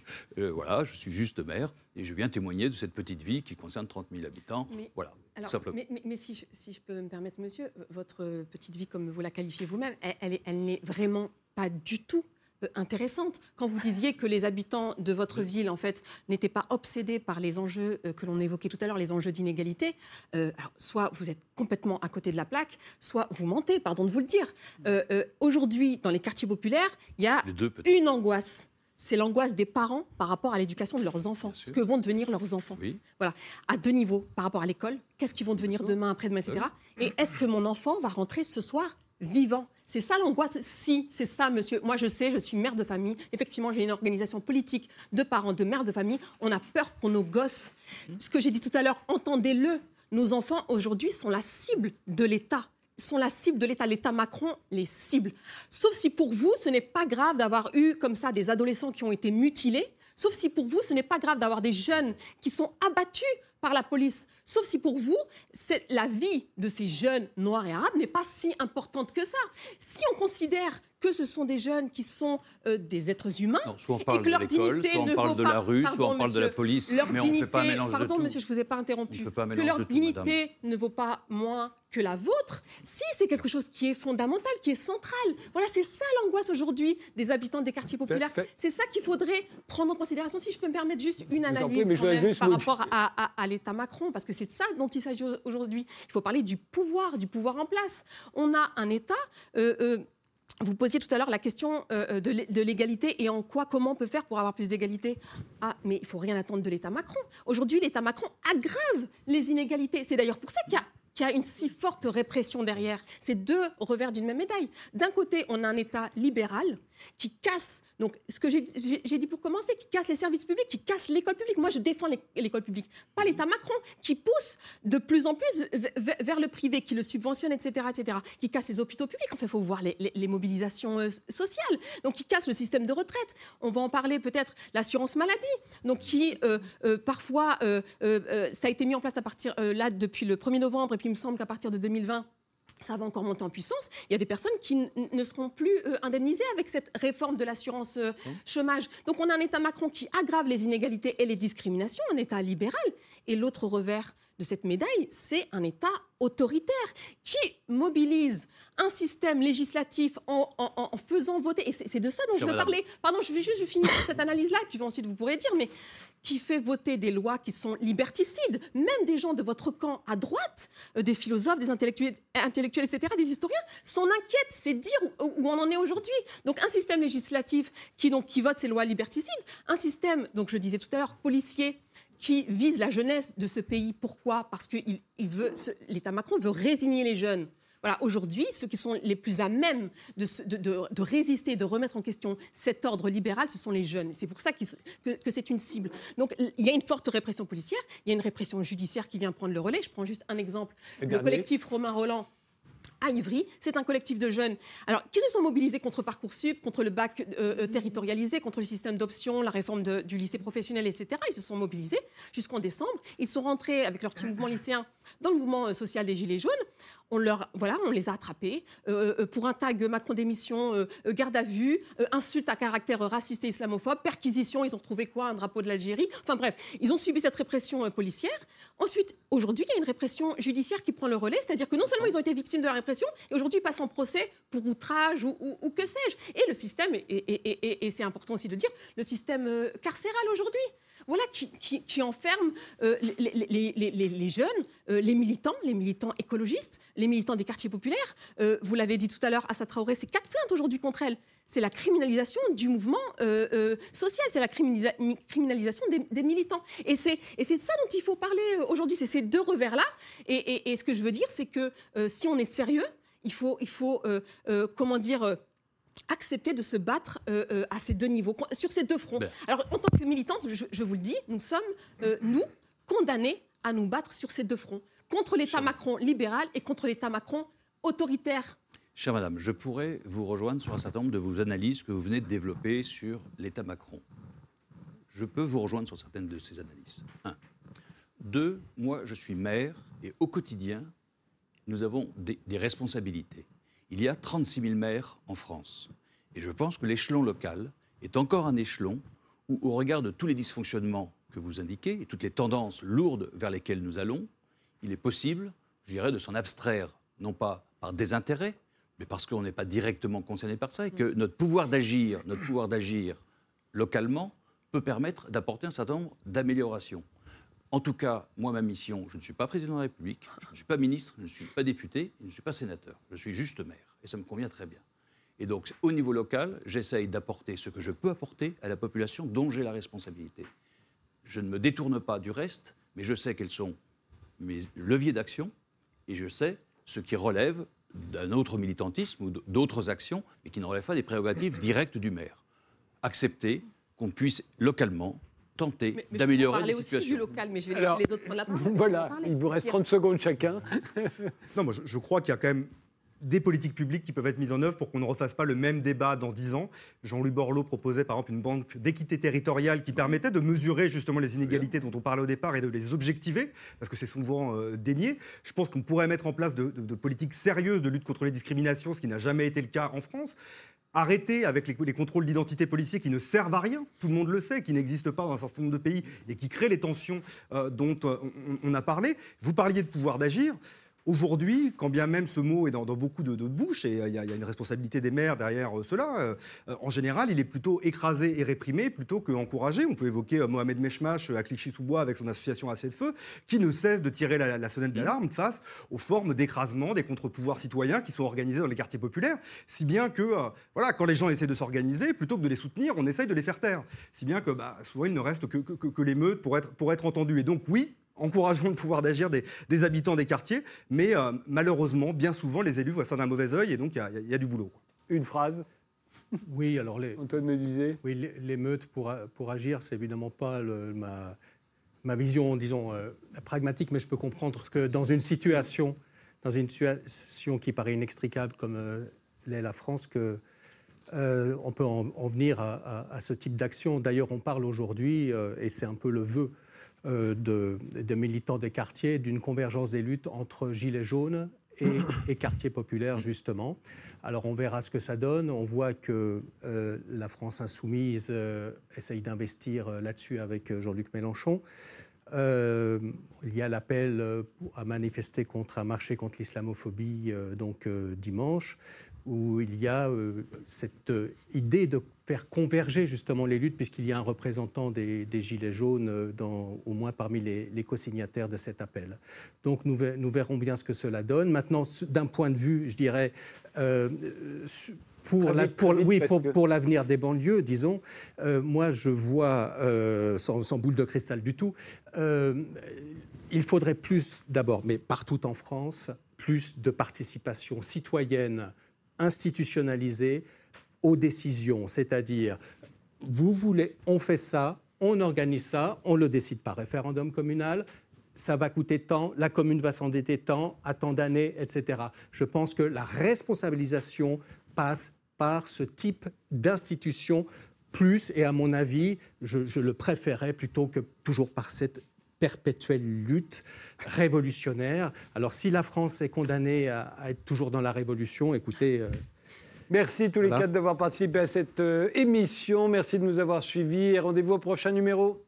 Voilà, je suis juste maire et je viens témoigner de cette petite vie qui concerne 30 000 habitants. Mais, voilà, alors, simplement. Mais si je peux me permettre, monsieur, votre petite vie, comme vous la qualifiez vous-même, elle n'est vraiment pas du tout intéressante. Quand vous disiez que les habitants de votre ville, en fait, n'étaient pas obsédés par les enjeux que l'on évoquait tout à l'heure, les enjeux d'inégalité, alors, soit vous êtes complètement à côté de la plaque, soit vous mentez, pardon de vous le dire. Aujourd'hui, dans les quartiers populaires, il y a une angoisse. C'est l'angoisse des parents par rapport à l'éducation de leurs enfants, ce que vont devenir leurs enfants. Oui. Voilà. À deux niveaux, par rapport à l'école, qu'est-ce qu'ils vont devenir demain, après-demain, etc. Et est-ce que mon enfant va rentrer ce soir vivant? C'est ça l'angoisse. Si, c'est ça, monsieur. Moi, je sais, je suis mère de famille. Effectivement, j'ai une organisation politique de parents, de mères de famille. On a peur pour nos gosses. Ce que j'ai dit tout à l'heure, entendez-le. Nos enfants, aujourd'hui, sont la cible de l'État. L'État Macron les cible. Sauf si pour vous, ce n'est pas grave d'avoir eu comme ça des adolescents qui ont été mutilés. Sauf si pour vous, ce n'est pas grave d'avoir des jeunes qui sont abattus par la police. Sauf si pour vous, la vie de ces jeunes noirs et arabes n'est pas si importante que ça. Si on considère que ce sont des jeunes qui sont des êtres humains, non, soit on parle et que leur de l'école, dignité soit on parle de la rue, pardon, soit on parle de la police, mais on ne fait pas un mélange de tout. Pardon, monsieur, je ne vous ai pas interrompu. Que leur dignité ne vaut pas moins que la vôtre, si c'est quelque chose qui est fondamental, qui est central. Voilà, c'est ça l'angoisse aujourd'hui des habitants des quartiers populaires. C'est ça qu'il faudrait prendre en considération. Si je peux me permettre juste une analyse par rapport à l'État Macron, parce que c'est de ça dont il s'agit aujourd'hui. Il faut parler du pouvoir en place. On a un État... vous posiez tout à l'heure la question de l'égalité et en quoi, comment on peut faire pour avoir plus d'égalité. Ah, mais il ne faut rien attendre de l'État Macron. Aujourd'hui, l'État Macron aggrave les inégalités. C'est d'ailleurs pour ça qu'il y a une si forte répression derrière. C'est deux revers d'une même médaille. D'un côté, on a un État libéral qui casse, donc ce que j'ai dit pour commencer, qui casse les services publics, qui casse l'école publique. Moi, je défends l'école publique, pas l'État Macron, qui pousse de plus en plus vers le privé, qui le subventionne, etc., qui casse les hôpitaux publics. En fait, il faut voir les mobilisations sociales, donc qui casse le système de retraite. On va en parler peut-être, l'assurance maladie, donc qui parfois, ça a été mis en place à partir là depuis le 1er novembre, et puis il me semble qu'à partir de 2020, ça va encore monter en puissance. Il y a des personnes qui ne seront plus indemnisées avec cette réforme de l'assurance chômage. Donc on a un État Macron qui aggrave les inégalités et les discriminations, un État libéral. Et l'autre revers de cette médaille, c'est un État autoritaire qui mobilise un système législatif en faisant voter. Et c'est de ça dont je veux parler. Pardon, je finis cette analyse-là, puis ensuite vous pourrez dire, mais qui fait voter des lois qui sont liberticides, même des gens de votre camp à droite, des philosophes, des intellectuels, etc., des historiens, s'en inquiètent, c'est dire où on en est aujourd'hui. Donc un système législatif qui vote ces lois liberticides, un système, donc je disais tout à l'heure, policier, qui vise la jeunesse de ce pays. Pourquoi ? Parce que l'État Macron veut résigner les jeunes. Voilà, aujourd'hui, ceux qui sont les plus à même de résister, de remettre en question cet ordre libéral, ce sont les jeunes. C'est pour ça que c'est une cible. Donc, il y a une forte répression policière, il y a une répression judiciaire qui vient prendre le relais. Je prends juste un exemple. Le collectif Romain Rolland à Ivry, c'est un collectif de jeunes qui se sont mobilisés contre Parcoursup, contre le bac territorialisé, contre le système d'options, la réforme du lycée professionnel, etc. Ils se sont mobilisés jusqu'en décembre. Ils sont rentrés avec leur petit mouvement lycéen dans le mouvement social des Gilets jaunes. On les a attrapés pour un tag Macron démission, garde à vue, insulte à caractère raciste et islamophobe, perquisition, ils ont retrouvé un drapeau de l'Algérie. Enfin bref, ils ont subi cette répression policière. Ensuite, aujourd'hui, il y a une répression judiciaire qui prend le relais, c'est-à-dire que non seulement ils ont été victimes de la répression, et aujourd'hui ils passent en procès pour outrage ou que sais-je. Et le système, et c'est important aussi de le dire, le système carcéral aujourd'hui. Voilà, qui enferme les jeunes, les militants écologistes, les militants des quartiers populaires. Vous l'avez dit tout à l'heure, Assa Traoré, c'est 4 plaintes aujourd'hui contre elle. C'est la criminalisation du mouvement social, c'est la criminalisation des militants. Et c'est de ça dont il faut parler aujourd'hui, c'est ces deux revers-là. Et ce que je veux dire, c'est que si on est sérieux, il faut accepter de se battre à ces deux niveaux, sur ces deux fronts. Alors, en tant que militante, je vous le dis, nous sommes, condamnés à nous battre sur ces deux fronts, contre l'État Macron libéral et contre l'État Macron autoritaire. Chère madame, je pourrais vous rejoindre sur un certain nombre de vos analyses que vous venez de développer sur l'État Macron. Je peux vous rejoindre sur certaines de ces analyses. 1. 2. Moi, je suis maire et au quotidien, nous avons des responsabilités. Il y a 36 000 maires en France. Et je pense que l'échelon local est encore un échelon où, au regard de tous les dysfonctionnements que vous indiquez et toutes les tendances lourdes vers lesquelles nous allons, il est possible, je dirais, de s'en abstraire, non pas par désintérêt, mais parce qu'on n'est pas directement concerné par ça et que notre pouvoir d'agir localement peut permettre d'apporter un certain nombre d'améliorations. En tout cas, moi, ma mission, je ne suis pas président de la République, je ne suis pas ministre, je ne suis pas député, je ne suis pas sénateur. Je suis juste maire, et ça me convient très bien. Et donc, au niveau local, j'essaye d'apporter ce que je peux apporter à la population dont j'ai la responsabilité. Je ne me détourne pas du reste, mais je sais quels sont mes leviers d'action, et je sais ce qui relève d'un autre militantisme ou d'autres actions, mais qui ne relève pas des prérogatives directes du maire. Accepter qu'on puisse localement tenter d'améliorer la situation. Aussi du local, mais je vais laisser les autres prendre la parole. Voilà, il vous reste 30 secondes chacun. Non, moi, je crois qu'il y a quand même des politiques publiques qui peuvent être mises en œuvre pour qu'on ne refasse pas le même débat dans 10 ans. Jean-Louis Borloo proposait par exemple une banque d'équité territoriale qui permettait de mesurer justement les inégalités dont on parlait au départ et de les objectiver, parce que c'est souvent dénié. Je pense qu'on pourrait mettre en place de politiques sérieuses de lutte contre les discriminations, ce qui n'a jamais été le cas en France. Arrêter avec les contrôles d'identité policiers qui ne servent à rien, tout le monde le sait, qui n'existent pas dans un certain nombre de pays et qui créent les tensions dont on a parlé. Vous parliez de pouvoir d'agir. Aujourd'hui, quand bien même ce mot est dans beaucoup de bouches, et il y a une responsabilité des maires derrière cela, en général, il est plutôt écrasé et réprimé plutôt qu'encouragé. On peut évoquer Mohamed Meshmash à Clichy-sous-Bois avec son association Assez de Feu, qui ne cesse de tirer la sonnette d'alarme face aux formes d'écrasement des contre-pouvoirs citoyens qui sont organisés dans les quartiers populaires. Si bien que, quand les gens essaient de s'organiser, plutôt que de les soutenir, on essaye de les faire taire. Si bien que, souvent, il ne reste que l'émeute pour être entendu. Et donc, oui, encourageons le pouvoir d'agir des habitants des quartiers, mais malheureusement, bien souvent, les élus voient ça d'un mauvais œil, et donc il y a du boulot. Une phrase. Oui, alors Antoine Menusier. Oui, l'émeute pour agir, c'est évidemment pas ma vision, disons, pragmatique, mais je peux comprendre que dans une situation qui paraît inextricable comme l'est la France, que on peut en venir à ce type d'action. D'ailleurs, on parle aujourd'hui, et c'est un peu le vœu de militants des quartiers, d'une convergence des luttes entre Gilets jaunes et quartiers populaires, justement. Alors, on verra ce que ça donne. On voit que la France insoumise essaye d'investir là-dessus avec Jean-Luc Mélenchon. Il y a l'appel à manifester contre un marché contre l'islamophobie, dimanche, où il y a cette idée de faire converger justement les luttes, puisqu'il y a un représentant des Gilets jaunes, au moins parmi les co-signataires de cet appel. Donc nous verrons bien ce que cela donne. Maintenant, d'un point de vue, je dirais, pour l'avenir des banlieues, disons, moi je vois, sans boule de cristal du tout, il faudrait plus d'abord, mais partout en France, plus de participation citoyenne institutionnalisée aux décisions, c'est-à-dire vous voulez, on fait ça, on organise ça, on le décide par référendum communal, ça va coûter tant, la commune va s'endetter tant, à tant d'années, etc. Je pense que la responsabilisation passe par ce type d'institution plus, et à mon avis, je le préférais plutôt que toujours par cette perpétuelle lutte révolutionnaire. Alors si la France est condamnée à être toujours dans la révolution, écoutez... Merci tous les quatre d'avoir participé à cette émission. Merci de nous avoir suivis et rendez-vous au prochain numéro.